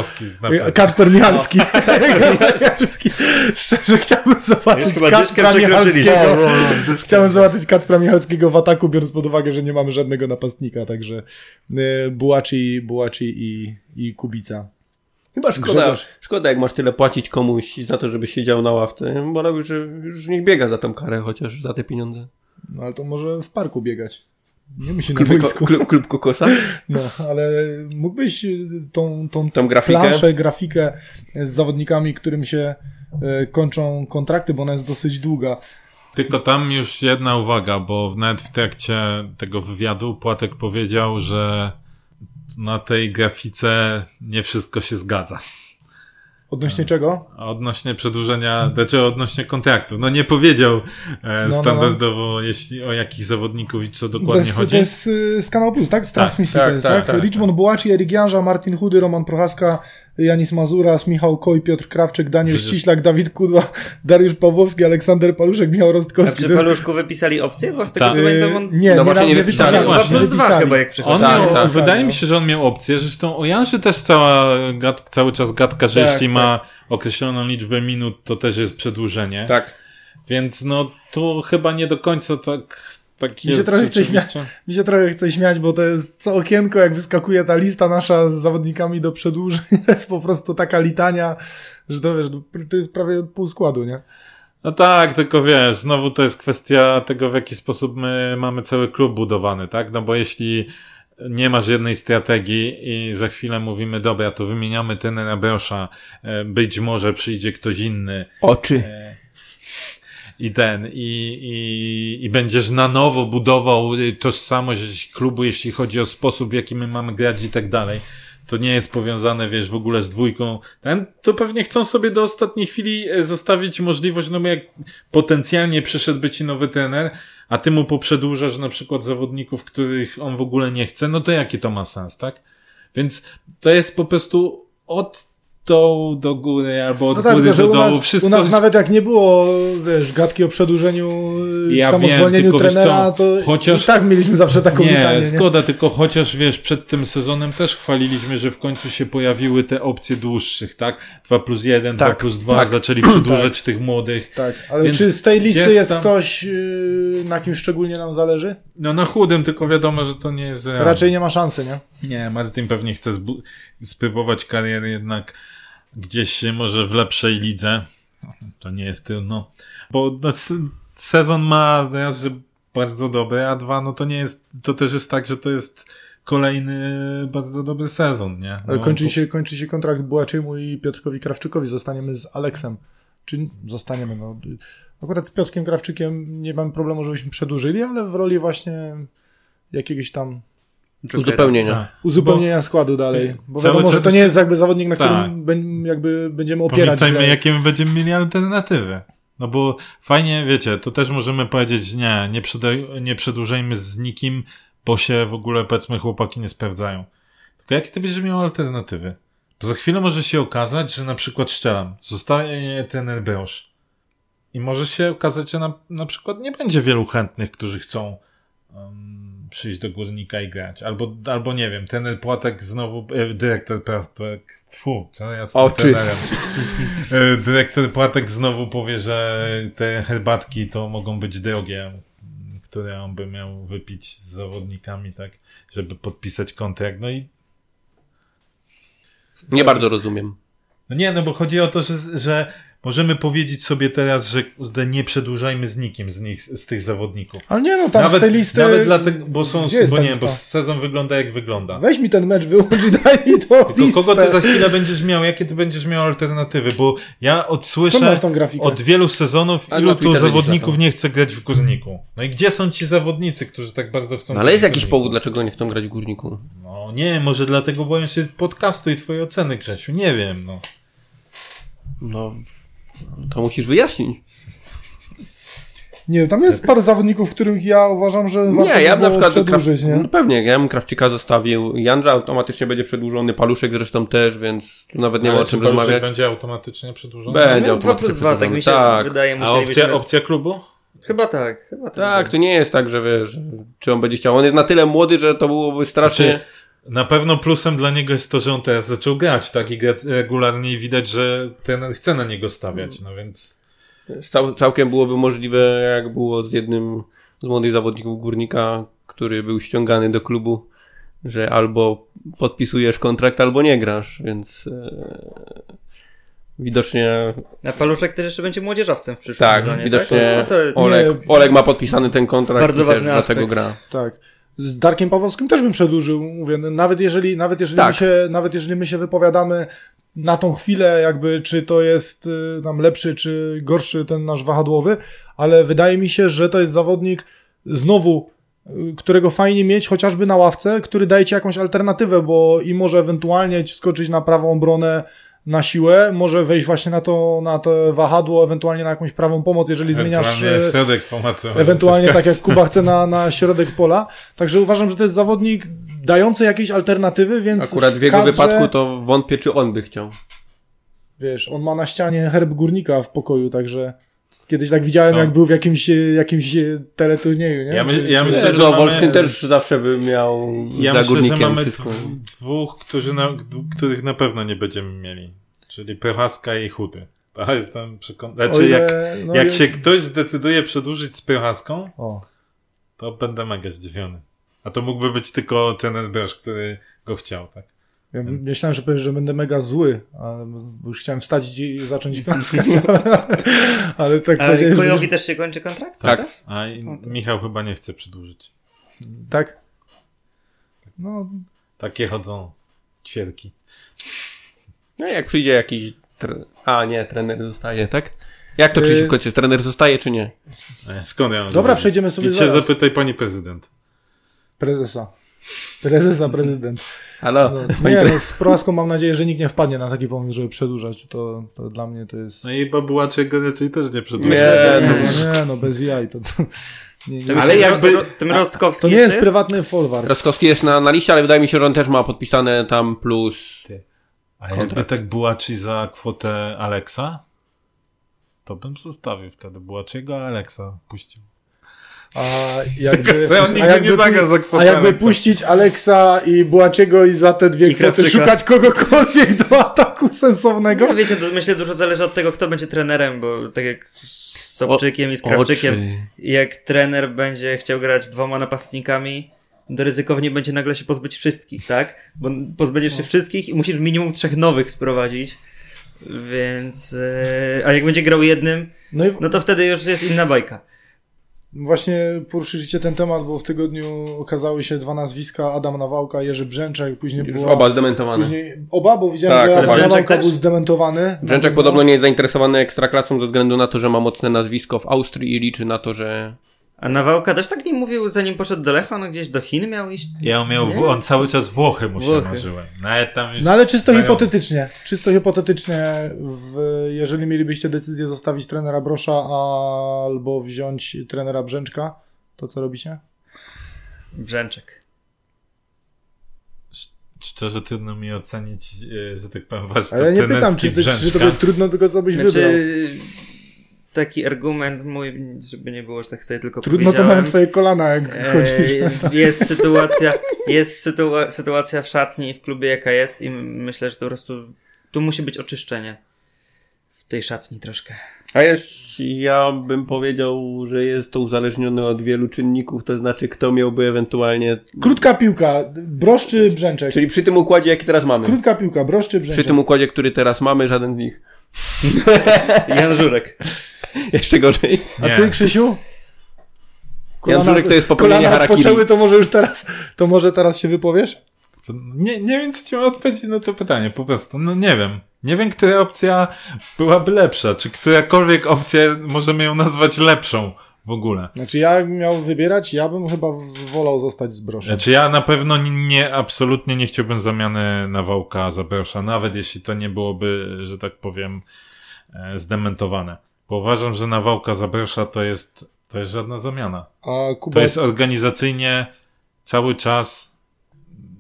Kacper Michalski. Szczerze chciałbym zobaczyć Kacpra Michalskiego. Chciałbym zobaczyć Kacpra Michalskiego w ataku, biorąc pod uwagę, że nie mamy żadnego napastnika, także Bułaci, Bułaci i, i Kubica. Chyba szkoda, szkoda, jak masz tyle płacić komuś za to, żeby siedział na ławce. Bo robił, że już niech biega za tą karę, chociaż za te pieniądze. No ale to może w parku biegać. Nie musi na boisku. Klub, klub Kokosa? No, ale mógłbyś tą, tą, tą grafikę? planszę, grafikę z zawodnikami, którym się kończą kontrakty, bo ona jest dosyć długa. Tylko tam już jedna uwaga, bo nawet w trakcie tego wywiadu Płatek powiedział, że na tej grafice nie wszystko się zgadza. Odnośnie czego? Odnośnie przedłużenia, znaczy odnośnie kontraktów. No nie powiedział e, no, standardowo, no, no. Jeśli, o jakich zawodników i co dokładnie to jest, chodzi. To jest y, z Kanał Plus, tak? Z tak, transmisji tak, to jest, tak? tak, tak Richmond tak. Bułaci, Erik Janża, Martin Chudy, Roman Prochaska, Janis Mazuras, Michał Koj, Piotr Krawczyk, Daniel Przecież... Ściślak, Dawid Kudła, Dariusz Pawłowski, Aleksander Paluszek, Michał Rostkowski. A przy Paluszku wypisali opcję? Bo z tego co yy, pamiętam on... Nie, no nie, nie, nie wypisali. dwa chyba jak on miał, tak, tak, wydaje tak, mi się, że on miał opcję. Zresztą o Janży też cała gad, cały czas gadka, że tak, jeśli tak. ma określoną liczbę minut, to też jest przedłużenie. Tak. Więc no tu chyba nie do końca tak... Tak mi, jest, się trochę chce śmiać, mi się trochę chce śmiać, bo to jest co okienko, jak wyskakuje ta lista nasza z zawodnikami do przedłużeń, to jest po prostu taka litania, że to, wiesz, to jest prawie pół składu, nie? No tak, tylko wiesz, znowu to jest kwestia tego, w jaki sposób my mamy cały klub budowany, tak? No bo jeśli nie masz jednej strategii i za chwilę mówimy, dobra, to wymieniamy Tenera Brosza, być może przyjdzie ktoś inny. Oczy. I ten, i, i, i będziesz na nowo budował tożsamość klubu, jeśli chodzi o sposób, w jaki my mamy grać i tak dalej. To nie jest powiązane, wiesz, w ogóle z dwójką. Ten, to pewnie chcą sobie do ostatniej chwili zostawić możliwość, no bo jak potencjalnie przyszedłby ci nowy trener, a ty mu poprzedłużasz na przykład zawodników, których on w ogóle nie chce, no to jaki to ma sens, tak? Więc to jest po prostu od dołu do góry, albo od no tak, góry do dołu. Wszystko... U nas nawet jak nie było, wiesz, gadki o przedłużeniu, ja czy tam wiem, o zwolnieniu trenera, to chociaż... i tak mieliśmy zawsze taką nie, litanię. Nie, zgoda, tylko chociaż, wiesz, przed tym sezonem też chwaliliśmy, że w końcu się pojawiły te opcje dłuższych, tak? dwa plus jeden, tak, dwa plus dwa, tak. Zaczęli przedłużać tak, tych młodych. Tak, ale więc czy z tej listy jest, jest tam... ktoś, na kim szczególnie nam zależy? No na Chudym, tylko wiadomo, że to nie jest... Raczej nie ma szansy, nie? Nie, Martin pewnie chce zbu- spróbować karierę jednak gdzieś może w lepszej lidze. To nie jest trudno. Bo no, sezon ma raz, że bardzo dobry, a dwa, no to nie jest, to też jest tak, że to jest kolejny bardzo dobry sezon, nie? No, ale kończy się, kończy się kontrakt Bułaczymu i Piotrkowi Krawczykowi. Zostaniemy z Aleksem. Czy zostaniemy, no. Akurat z Piotrkiem Krawczykiem nie mam problemu, żebyśmy przedłużyli, ale w roli właśnie jakiegoś tam uzupełnienia. Uzupełnienia bo składu dalej. Bo wiadomo, że to nie jest jakby zawodnik, na tak. którym ben, jakby będziemy opierać. Pamiętajmy, jakie my będziemy mieli alternatywy. No bo fajnie, wiecie, to też możemy powiedzieć, nie, nie, przed, nie przedłużajmy z nikim, bo się w ogóle, powiedzmy, chłopaki nie sprawdzają. Tylko jakie ty będziesz miał alternatywy? Bo za chwilę może się okazać, że na przykład szczelam, zostanie ten Elbeusz. I może się okazać, że na, na przykład nie będzie wielu chętnych, którzy chcą um, przyjść do Górnika i grać. Albo, albo nie wiem, ten Płatek znowu, e, dyrektor Płatek, fu, co ja z trenerem. e, dyrektor Płatek znowu powie, że te herbatki to mogą być drogie, które on by miał wypić z zawodnikami, tak, żeby podpisać kontrakt. No i nie bardzo rozumiem. No nie, no bo chodzi o to, że, że możemy powiedzieć sobie teraz, że nie przedłużajmy z nikim z nich, z tych zawodników. Ale nie, no tam nawet, z tej listy... Nawet dlatego, bo są, bo nie, bo sezon wygląda jak wygląda. Weź mi ten mecz, wyłącz i daj mi tą Tylko listę. Kogo ty za chwilę będziesz miał? Jakie ty będziesz miał alternatywy? Bo ja odsłyszę od wielu sezonów, a ilu tu zawodników nie chce grać w Górniku. No i gdzie są ci zawodnicy, którzy tak bardzo chcą no, ale grać jest w jakiś powód, dlaczego nie chcą grać w Górniku? No nie, może dlatego boję się podcastu i twojej oceny, Grzesiu. Nie wiem, no. No... To musisz wyjaśnić. Nie wiem, tam jest parę zawodników, których ja uważam, że warto nie, ja by na przykład przedłużyć, Kraw... nie? No pewnie, ja bym Krawczyka zostawił, Jandrza automatycznie będzie przedłużony, Paluszek zresztą też, więc tu nawet nie ale ma o czym Paluszek rozmawiać. będzie automatycznie przedłużony? Będzie automatycznie dwa plus dwa, tak mi się tak. wydaje. A opcja, opcja klubu? Chyba tak. Chyba tak, tak to nie jest tak, że wiesz, czy on będzie chciał. On jest na tyle młody, że to byłoby strasznie... Znaczy... Na pewno plusem dla niego jest to, że on teraz zaczął grać, tak? I gra regularnie i widać, że ten chce na niego stawiać, no więc... Cał, całkiem byłoby możliwe, jak było z jednym z młodych zawodników Górnika, który był ściągany do klubu, że albo podpisujesz kontrakt, albo nie grasz, więc... Yy... Widocznie... A Paluszek też jeszcze będzie młodzieżowcem w przyszłym tak, sezonie, widocznie tak? widocznie no to... Olek, Olek ma podpisany ten kontrakt bardzo i też aspekt. Dlatego gra. Tak. Z Darkiem Pawłowskim też bym przedłużył, mówię, nawet jeżeli, nawet jeżeli tak. my się, nawet jeżeli my się wypowiadamy na tą chwilę, jakby, czy to jest y, tam lepszy, czy gorszy ten nasz wahadłowy, ale wydaje mi się, że to jest zawodnik znowu, którego fajnie mieć chociażby na ławce, który daje ci jakąś alternatywę, bo i może ewentualnie wskoczyć na prawą obronę na siłę, może wejść właśnie na to, na to wahadło, ewentualnie na jakąś prawą pomoc, jeżeli zmieniasz... Ewentualnie środek pomocy. Ewentualnie tak jak Kuba chce na, na środek pola. Także uważam, że to jest zawodnik dający jakieś alternatywy, więc... Akurat w, w jego kadrze, wypadku to wątpię, czy on by chciał. Wiesz, on ma na ścianie herb Górnika w pokoju, także... Kiedyś tak widziałem, Co? jak był w jakimś, jakimś teleturnieju, nie? Ja, my, ja myślę, że no, mamy... też zawsze by miał ja za myślę, Górnikiem że mamy wszystko. dwóch, którzy na, których na pewno nie będziemy mieli. Czyli Prochaska i Chuty. A jestem przekonany. Znaczy, jak, no jak i... się ktoś zdecyduje przedłużyć z Prochaską, o. to będę mega zdziwiony. A to mógłby być tylko ten Elbeusz, który go chciał, tak? Ja myślałem, że powiesz, że będę mega zły, ale już chciałem wstać i zacząć klaskać. Ale tak ale powiedziałeś... Kujowi że... też się kończy kontrakt? Tak. Teraz? A i no, tak. Michał chyba nie chce przedłużyć. Tak? No. Takie chodzą ćwierki. No jak przyjdzie jakiś... Tre... A nie, trener zostaje, tak? Jak to Krzysiu w końcu? Trener zostaje czy nie? Skąd ja mam Dobra, dobrać? przejdziemy sobie zaraz. Idź się zapytaj pani prezydent. Prezesa. Prezesa, prezydent. Halo. No, nie, no z Prochaską mam nadzieję, że nikt nie wpadnie na taki pomysł, żeby przedłużać. To, to dla mnie to jest... No i Babułaczek go raczej też nie przedłuża. Nie, no, nie, no bez jaj. To, to, nie, nie. Ale jakby... Tym Rostkowski to nie jest, jest prywatny folwark. Rostkowski jest na, na liście, ale wydaje mi się, że on też ma podpisane tam plus... Ty. A kontrakt. Jakby tak Bułaczy za kwotę Aleksa? To bym zostawił wtedy Bułaczego, a Aleksa puścił. A jakby, a jakby, a jakby puścić Aleksa i Bułaczego i za te dwie I kwoty Krawczyka. Szukać kogokolwiek do ataku sensownego? No wiecie, to myślę dużo zależy od tego, kto będzie trenerem, bo tak jak z Sobczykiem o, i z Krawczykiem, jak trener będzie chciał grać dwoma napastnikami, to ryzykownie będzie nagle się pozbyć wszystkich, tak? Bo pozbędziesz się wszystkich i musisz minimum trzech nowych sprowadzić. Więc, a jak będzie grał jednym, no, i... no to wtedy już jest inna bajka. Właśnie poruszyliście ten temat, bo w tygodniu okazały się dwa nazwiska, Adam Nawałka, Jerzy Brzęczek, później była... Oba zdementowane. Później, oba, bo widziałem, tak, że Adam Nawałka był zdementowany. Brzęczek no, podobno no. nie jest zainteresowany Ekstraklasą ze względu na to, że ma mocne nazwisko w Austrii i liczy na to, że... A Nawałka też tak nie mówił, zanim poszedł do Lecha, on gdzieś do Chin miał iść? Ja on miał, nie? on cały czas Włochy mu się marzyłem. No ale czysto mają... hipotetycznie, czysto hipotetycznie, w, jeżeli mielibyście decyzję zostawić trenera Brosza albo wziąć trenera Brzęczka, to co robicie? Brzęczek. szczerze trudno mi ocenić, że tak powiem, właśnie. Ale ja nie pytam, czy, ty, czy to będzie trudno, tylko co byś znaczy, wybrał. Taki argument mój, żeby nie było, że tak sobie tylko trudno to mają twoje kolana, jak e, chodzisz. Jest sytuacja, jest sytua- sytuacja w szatni i w klubie jaka jest i myślę, że to po prostu tu musi być oczyszczenie w tej szatni troszkę. A ja, ja bym powiedział, że jest to uzależnione od wielu czynników, to znaczy kto miałby ewentualnie... Krótka piłka, Brosz czy Brzęczek? Czyli przy tym układzie, jaki teraz mamy. Krótka piłka, Brosz czy Brzęczek? Przy tym układzie, który teraz mamy, żaden z nich. Jan Żurek. Jeszcze gorzej. Nie. A ty, Krzysiu? Kolana, Jan Żurek to jest popełnienie harakiri. Poczęły, to może już teraz, to może teraz się wypowiesz? Nie, nie wiem, co ci mam odpowiedzieć na to pytanie, po prostu, no nie wiem. Nie wiem, która opcja byłaby lepsza, czy którakolwiek opcja możemy ją nazwać lepszą w ogóle. Znaczy ja jakbym miał wybierać, ja bym chyba wolał zostać z Broszem. Znaczy ja na pewno nie, absolutnie nie chciałbym zamiany Nawałka za Brosza, nawet jeśli to nie byłoby, że tak powiem, zdementowane. Bo uważam, że Nawałka za Brosza to jest, to jest żadna zamiana. A Kuba... To jest organizacyjnie cały czas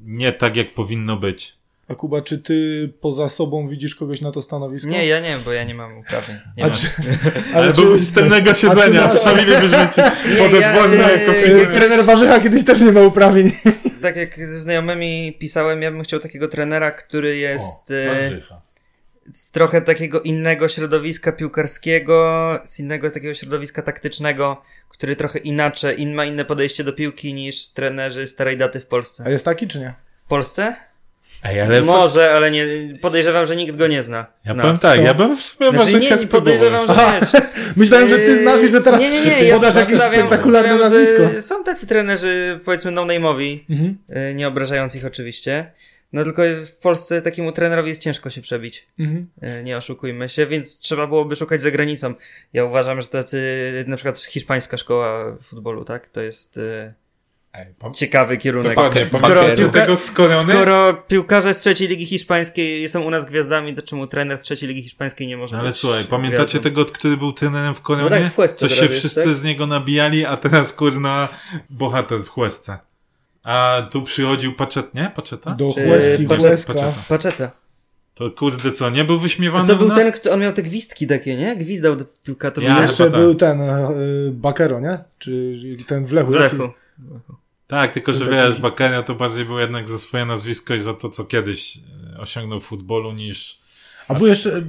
nie tak, jak powinno być. A Kuba, czy ty poza sobą widzisz kogoś na to stanowisko? Nie, ja nie, bo ja nie mam uprawnień. Nie a mam. Czy, a ale był z tylnego siedzenia, sami nie byśmy ci pododwodni ja, jako yy, trener Warzecha kiedyś też nie ma uprawnień. Tak jak ze znajomymi pisałem, ja bym chciał takiego trenera, który jest o, yy, z trochę takiego innego środowiska piłkarskiego, z innego takiego środowiska taktycznego, który trochę inaczej, in, ma inne podejście do piłki niż trenerzy starej daty w Polsce. A jest taki czy nie? W Polsce? Ej, ale może, fa- ale nie, podejrzewam, że nikt go nie zna. Ja nas. Powiem tak, to... ja bym w sumie znaczy, może nie, nie podejrzewam, że wiesz. Myślałem, że ty znasz i że teraz nie, nie, nie, ja podasz jakieś spektakularne nazwisko. Są tacy trenerzy, powiedzmy no-name'owi, mhm. nie obrażając ich oczywiście. No tylko w Polsce takiemu trenerowi jest ciężko się przebić. Mhm. Nie oszukujmy się, więc trzeba byłoby szukać za granicą. Ja uważam, że tacy, na przykład hiszpańska szkoła futbolu, tak? To jest... ciekawy kierunek. Panie, skoro, piłka, skoro piłkarze z trzeciej ligi hiszpańskiej są u nas gwiazdami, to czemu trener z trzeciej ligi hiszpańskiej nie może no, ale być słuchaj, pamiętacie gwiazdą? Tego, który był trenerem w Koronie? No tak, w Huesce. Co się robisz, wszyscy tak? z niego nabijali, a teraz kurna bohater w Huesce. A tu przychodził Paczet, nie? Paczeta? Do Hueski, Hueska. Paczeta. To kurde co, nie był wyśmiewany no to był nas? Ten, kto, on miał te gwizdki takie, nie? Gwizdał do piłka. To ja, jeszcze był tak. ten y, Bakero, nie? Czy ten w Lechu. W Lechu. Jaki... Tak, tylko że wiesz, Bakania to bardziej był jednak za swoje nazwisko i za to, co kiedyś osiągnął w futbolu niż... A był jeszcze,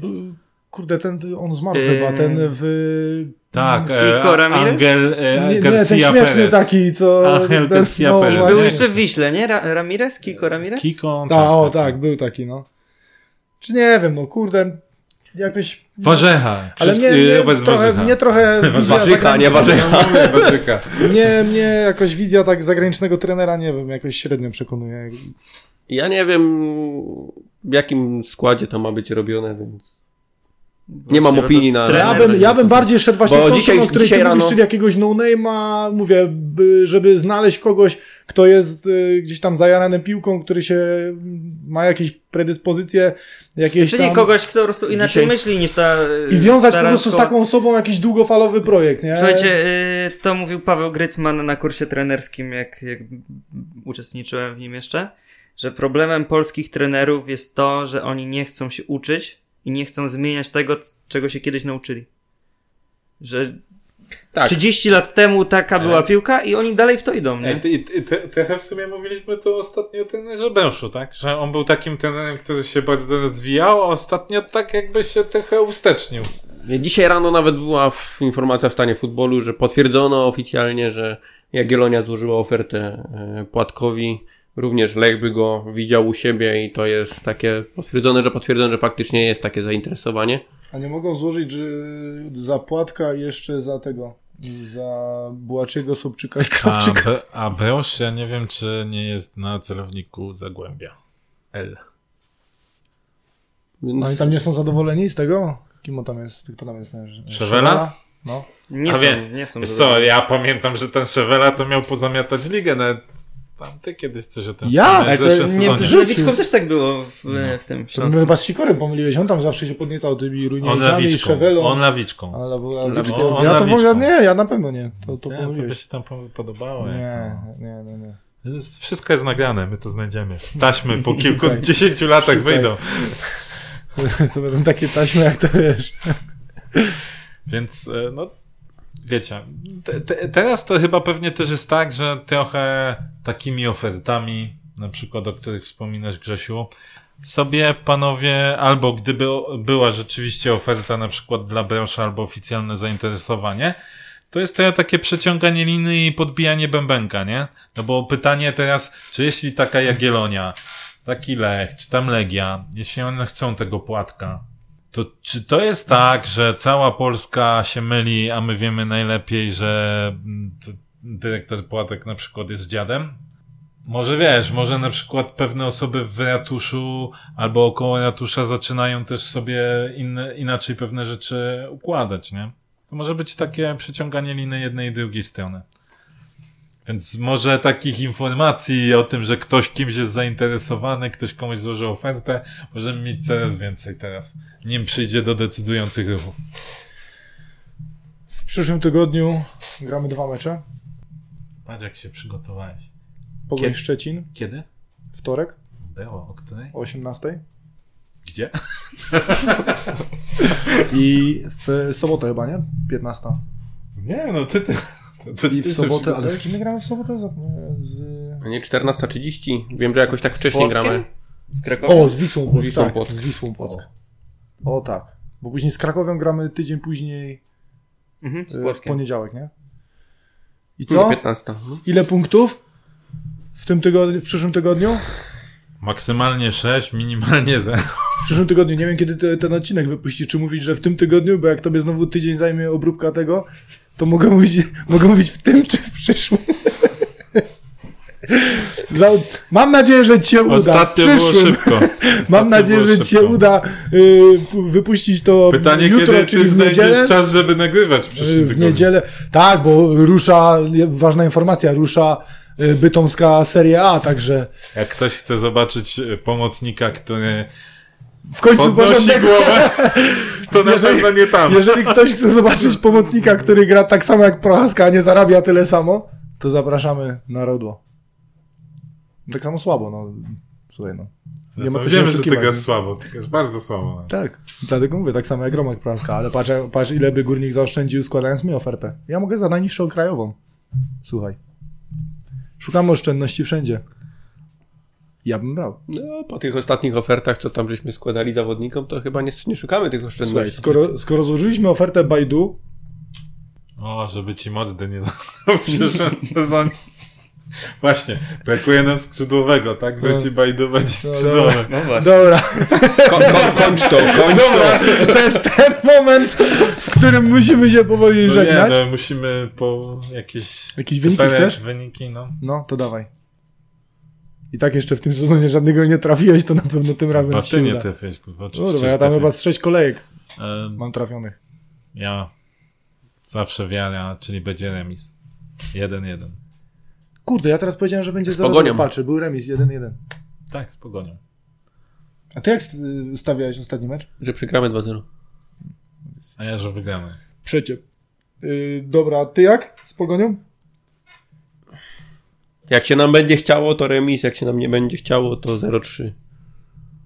kurde, ten, on zmarł yy... chyba, ten w... Tak, e, Angel e, nie, Garcia nie, ten śmieszny Perez. Taki, co... Angel ten, Garcia no, Perez. Był jeszcze w Wiśle, nie? Ra- Ramirez? Kiko Ramirez? Kiko, tak. Ta, o, tak, tak, był taki, no. Czy nie wiem, no kurde... Jakoś... Warzecha. Ale mnie, mnie, trochę, mnie trochę wizja Warzecha, nie Warzecha. mnie, mnie jakoś wizja tak zagranicznego trenera, nie wiem, jakoś średnio przekonuje. Ja nie wiem, w jakim składzie to ma być robione, więc... Nie mam opinii na... Ja bym, ja bym bardziej szedł właśnie w tą, o której ty rano... mówisz, czyli jakiegoś no-name'a, mówię, żeby znaleźć kogoś, kto jest y, gdzieś tam zajarany piłką, który się ma jakieś predyspozycje, jakieś czyli tam... kogoś, kto po prostu inaczej dzisiaj... myśli niż ta... I wiązać po prostu z taką osobą jakiś długofalowy projekt, nie? Słuchajcie, y, to mówił Paweł Grycman na kursie trenerskim, jak, jak uczestniczyłem w nim jeszcze, że problemem polskich trenerów jest to, że oni nie chcą się uczyć, i nie chcą zmieniać tego, czego się kiedyś nauczyli. Że tak. trzydzieści lat temu taka była piłka i oni dalej w to idą. Nie? I, i, i te, trochę w sumie mówiliśmy to ostatnio o trenerze Broszu, tak? Że on był takim trenerem, który się bardzo rozwijał, a ostatnio tak jakby się trochę ustecznił. Dzisiaj rano nawet była w, informacja w Stanie Futbolu, że potwierdzono oficjalnie, że Jagiellonia złożyła ofertę e, Płatkowi. Również Lech by go widział u siebie i to jest takie potwierdzone, że potwierdzone, że faktycznie jest takie zainteresowanie. A nie mogą złożyć że za Płatka jeszcze za tego, za Bułaczego, Sobczyka i Krawczyka. A, a Brosz, ja nie wiem, czy nie jest na celowniku Zagłębia. L. No i tam nie są zadowoleni z tego? Kim on tam jest? Kto tam jest? Szewela? No. Nie a są, wie, nie są. Wiesz co, ja pamiętam, że ten Szewela to miał pozamiatać ligę nawet. Tam ty kiedyś coś o tym ja? Wspomniałeś. Ja? Nie w życiu. też tak było w, no. w tym Śląsku. Chyba z Sikorem pomyliłeś. On tam zawsze się podniecał tymi rujniejszami i Szewelą. On lawiczką. On lawiczką. Ja to w ogóle nie, ja na pewno nie. To, to nie, pomyliłeś. To by się tam podobało. Nie, nie, nie, nie. Wszystko jest nagrane, my to znajdziemy. Taśmy po kilkudziesięciu latach szukaj. Wyjdą. To będą takie taśmy, jak to wiesz. Więc, no, wiecie, te, te, teraz to chyba pewnie też jest tak, że trochę takimi ofertami, na przykład o których wspominasz, Grzesiu, sobie panowie, albo gdyby była rzeczywiście oferta na przykład dla branży, albo oficjalne zainteresowanie, to jest to takie przeciąganie liny i podbijanie bębenka, nie? No bo pytanie teraz, czy jeśli taka Jagiellonia, taki Lech, czy tam Legia, jeśli one chcą tego Płatka, to czy to jest tak, że cała Polska się myli, a my wiemy najlepiej, że dyrektor Płatek na przykład jest dziadem? Może wiesz, może na przykład pewne osoby w ratuszu albo około ratusza zaczynają też sobie inne, inaczej pewne rzeczy układać, nie? To może być takie przeciąganie liny jednej i drugiej strony. Więc może takich informacji o tym, że ktoś kimś jest zainteresowany, ktoś komuś złożył ofertę, możemy mieć coraz więcej teraz, nim przyjdzie do decydujących ruchów. W przyszłym tygodniu gramy dwa mecze. Patrz, jak się przygotowałeś. Pogoń Kiedy? Szczecin. Kiedy? Wtorek. Było, o której? O osiemnastej. Gdzie? I w sobotę chyba, nie? piętnasta. Nie, no ty... ty... To I w sobotę, ale z kim my gramy w sobotę? Z... A nie, czternasta trzydzieści. Wiem, że jakoś tak wcześniej gramy. Z Krakowem? O, z Wisłą Płock, tak. Płock. Z Wisłą Płock. O. o tak, bo później z Krakowem gramy tydzień później mhm, z w poniedziałek, nie? I co? piętnasta. Mhm. Ile punktów w tym tygodniu, w przyszłym tygodniu? Maksymalnie sześć, minimalnie zero. W przyszłym tygodniu, nie wiem kiedy te, ten odcinek wypuści, czy mówić, że w tym tygodniu, bo jak tobie znowu tydzień zajmie obróbka tego, to mogę mówić, mogę mówić w tym, czy w przyszłym. Za, mam nadzieję, że ci się uda. Ostatnio w przyszłym. Było szybko. Ostatnio mam nadzieję, że ci się uda y, wypuścić to Pytanie, jutro, kiedy czyli ty w niedzielę. Znajdziesz czas, żeby nagrywać w przyszłym tygodniu. W niedzielę. Tak, bo rusza, ważna informacja, rusza bytomska Serie A, także... Jak ktoś chce zobaczyć pomocnika, który... W końcu porządek. Głowę, to na jeżeli, pewno nie tam. Jeżeli ktoś chce zobaczyć pomocnika, który gra tak samo jak Prochaska, a nie zarabia tyle samo, to zapraszamy na Rodło. Tak samo słabo, no. Słuchaj, no. Nie no ma co wiemy, że ty grasz słabo, ty grasz bardzo słabo. No. Tak, dlatego mówię, tak samo jak Romek Prochaska, ale patrz, patrz ile by Górnik zaoszczędził składając mi ofertę. Ja mogę za najniższą krajową. Słuchaj. Szukamy oszczędności wszędzie. Ja bym brał. No, po tych ostatnich ofertach, co tam żeśmy składali zawodnikom, to chyba nie, nie szukamy tych oszczędności. Słuchaj, skoro, skoro złożyliśmy ofertę Bajdu... O, żeby ci Mazdy nie zabrał w przyszłym sezonie. Właśnie, brakuje nam skrzydłowego, tak? Wróci Bajdu, będzie skrzydłowy. No właśnie. Dobra. Ko- ko- kończ to, kończ Dobra. to. To jest ten moment, w którym musimy się powoli no żegnać. Nie, no, musimy po jakieś... Jakieś wyniki chcesz? Wyniki, no. No, to dawaj. I tak jeszcze w tym sezonie żadnego nie trafiłeś, to na pewno tym razem chyba ci się uda. Ty nie trafiłeś, kurwa. Kurwa, ja tam chyba z sześć kolejek e... mam trafionych. Ja zawsze wiara, czyli będzie remis. jeden jeden. Kurde, ja teraz powiedziałem, że będzie zero zero. Patrzę, był remis jeden jeden. Tak, z Pogonią. A ty jak stawiałeś ostatni mecz? Że przegramy dwa zero. A ja, że wygramy. Przeciep. Yy, dobra, ty jak z Pogonią? Jak się nam będzie chciało, to remis. Jak się nam nie będzie chciało, to zero trzy.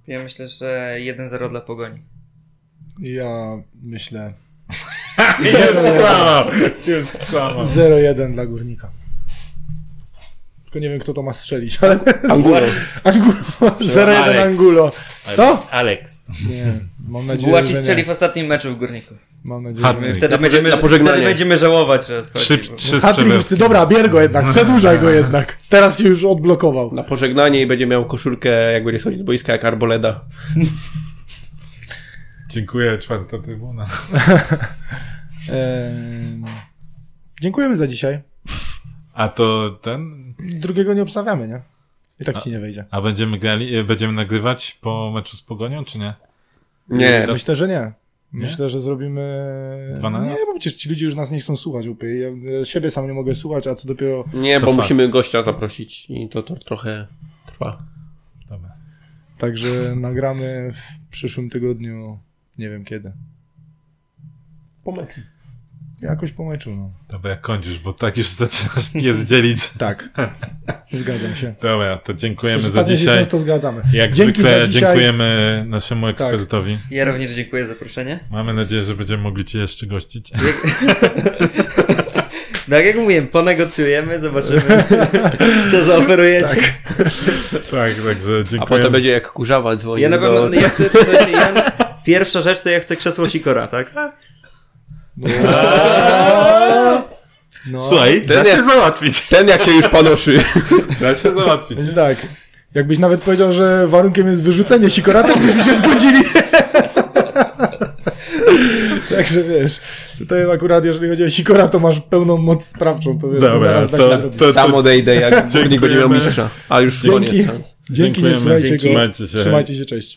Ja myślę, że jeden zero dla Pogoni. Ja myślę... Już skłamał! Już skłamał. zero jeden dla Górnika. Tylko nie wiem, kto to ma strzelić, ale... Angulo. Angulo. zero jeden Angulo. Co? Alex. Nie, mam nadzieję, Bułaci że strzeli w ostatnim meczu w Górniku. Mam nadzieję, hat-trick. Że wtedy będziemy, wtedy będziemy żałować, że odchodzi. Hat-trick, dobra, bierz go jednak, przedłużaj go jednak. Teraz się już odblokował. Na pożegnanie i będzie miał koszulkę, jak będzie schodzić z boiska, jak Arboleda. Dziękuję, czwarta trybuna. ehm, dziękujemy za dzisiaj. A to ten? Drugiego nie obstawiamy, nie? I tak a, ci nie wejdzie. A będziemy grali, będziemy nagrywać po meczu z Pogonią, czy nie? Nie. Myślę, że nie. Nie? Myślę, że zrobimy... dwanaście? Nie, bo przecież ci ludzie już nas nie chcą słuchać. Łupy. Ja siebie sam nie mogę słuchać, a co dopiero... Nie, to bo fakt. Musimy gościa zaprosić i to, to trochę trwa. Dobra. Także nagramy w przyszłym tygodniu, nie wiem kiedy. Po meczu. jakoś po meczu. No. Dobra, jak kończysz, bo tak już zaczynasz pierdzielić. Tak, zgadzam się. Dobra, to dziękujemy Coś za dzisiaj. Się często zgadzamy. Jak Dzięki zwykle za dzisiaj. Dziękujemy naszemu ekspertowi. Tak. Ja również dziękuję za zaproszenie. Mamy nadzieję, że będziemy mogli cię jeszcze gościć. No jak mówiłem, ponegocjujemy, zobaczymy, co zaoferujecie. Tak, tak, także dziękuję. A potem będzie jak kurzawa dzwoni. Ja na pewno, do... ja chcę, słuchajcie, ja, pierwsza rzecz to ja chcę krzesło Sikora, tak? No. No. Słuchaj, ten da się jak, załatwić. Ten jak się już panoszy. Da się załatwić. Więc tak, jakbyś nawet powiedział, że warunkiem jest wyrzucenie Sikora, to byśmy się zgodzili. Także wiesz, tutaj akurat jeżeli chodzi o Sikora, to masz pełną moc sprawczą, to wiesz, Dobra, to zaraz to, da się to, zrobić. Sam odejdę, jak nikt będzie miał mistrza, a już dzwonię. Dzięki, dzięki, nie słuchajcie go, trzymajcie się, trzymajcie się, cześć.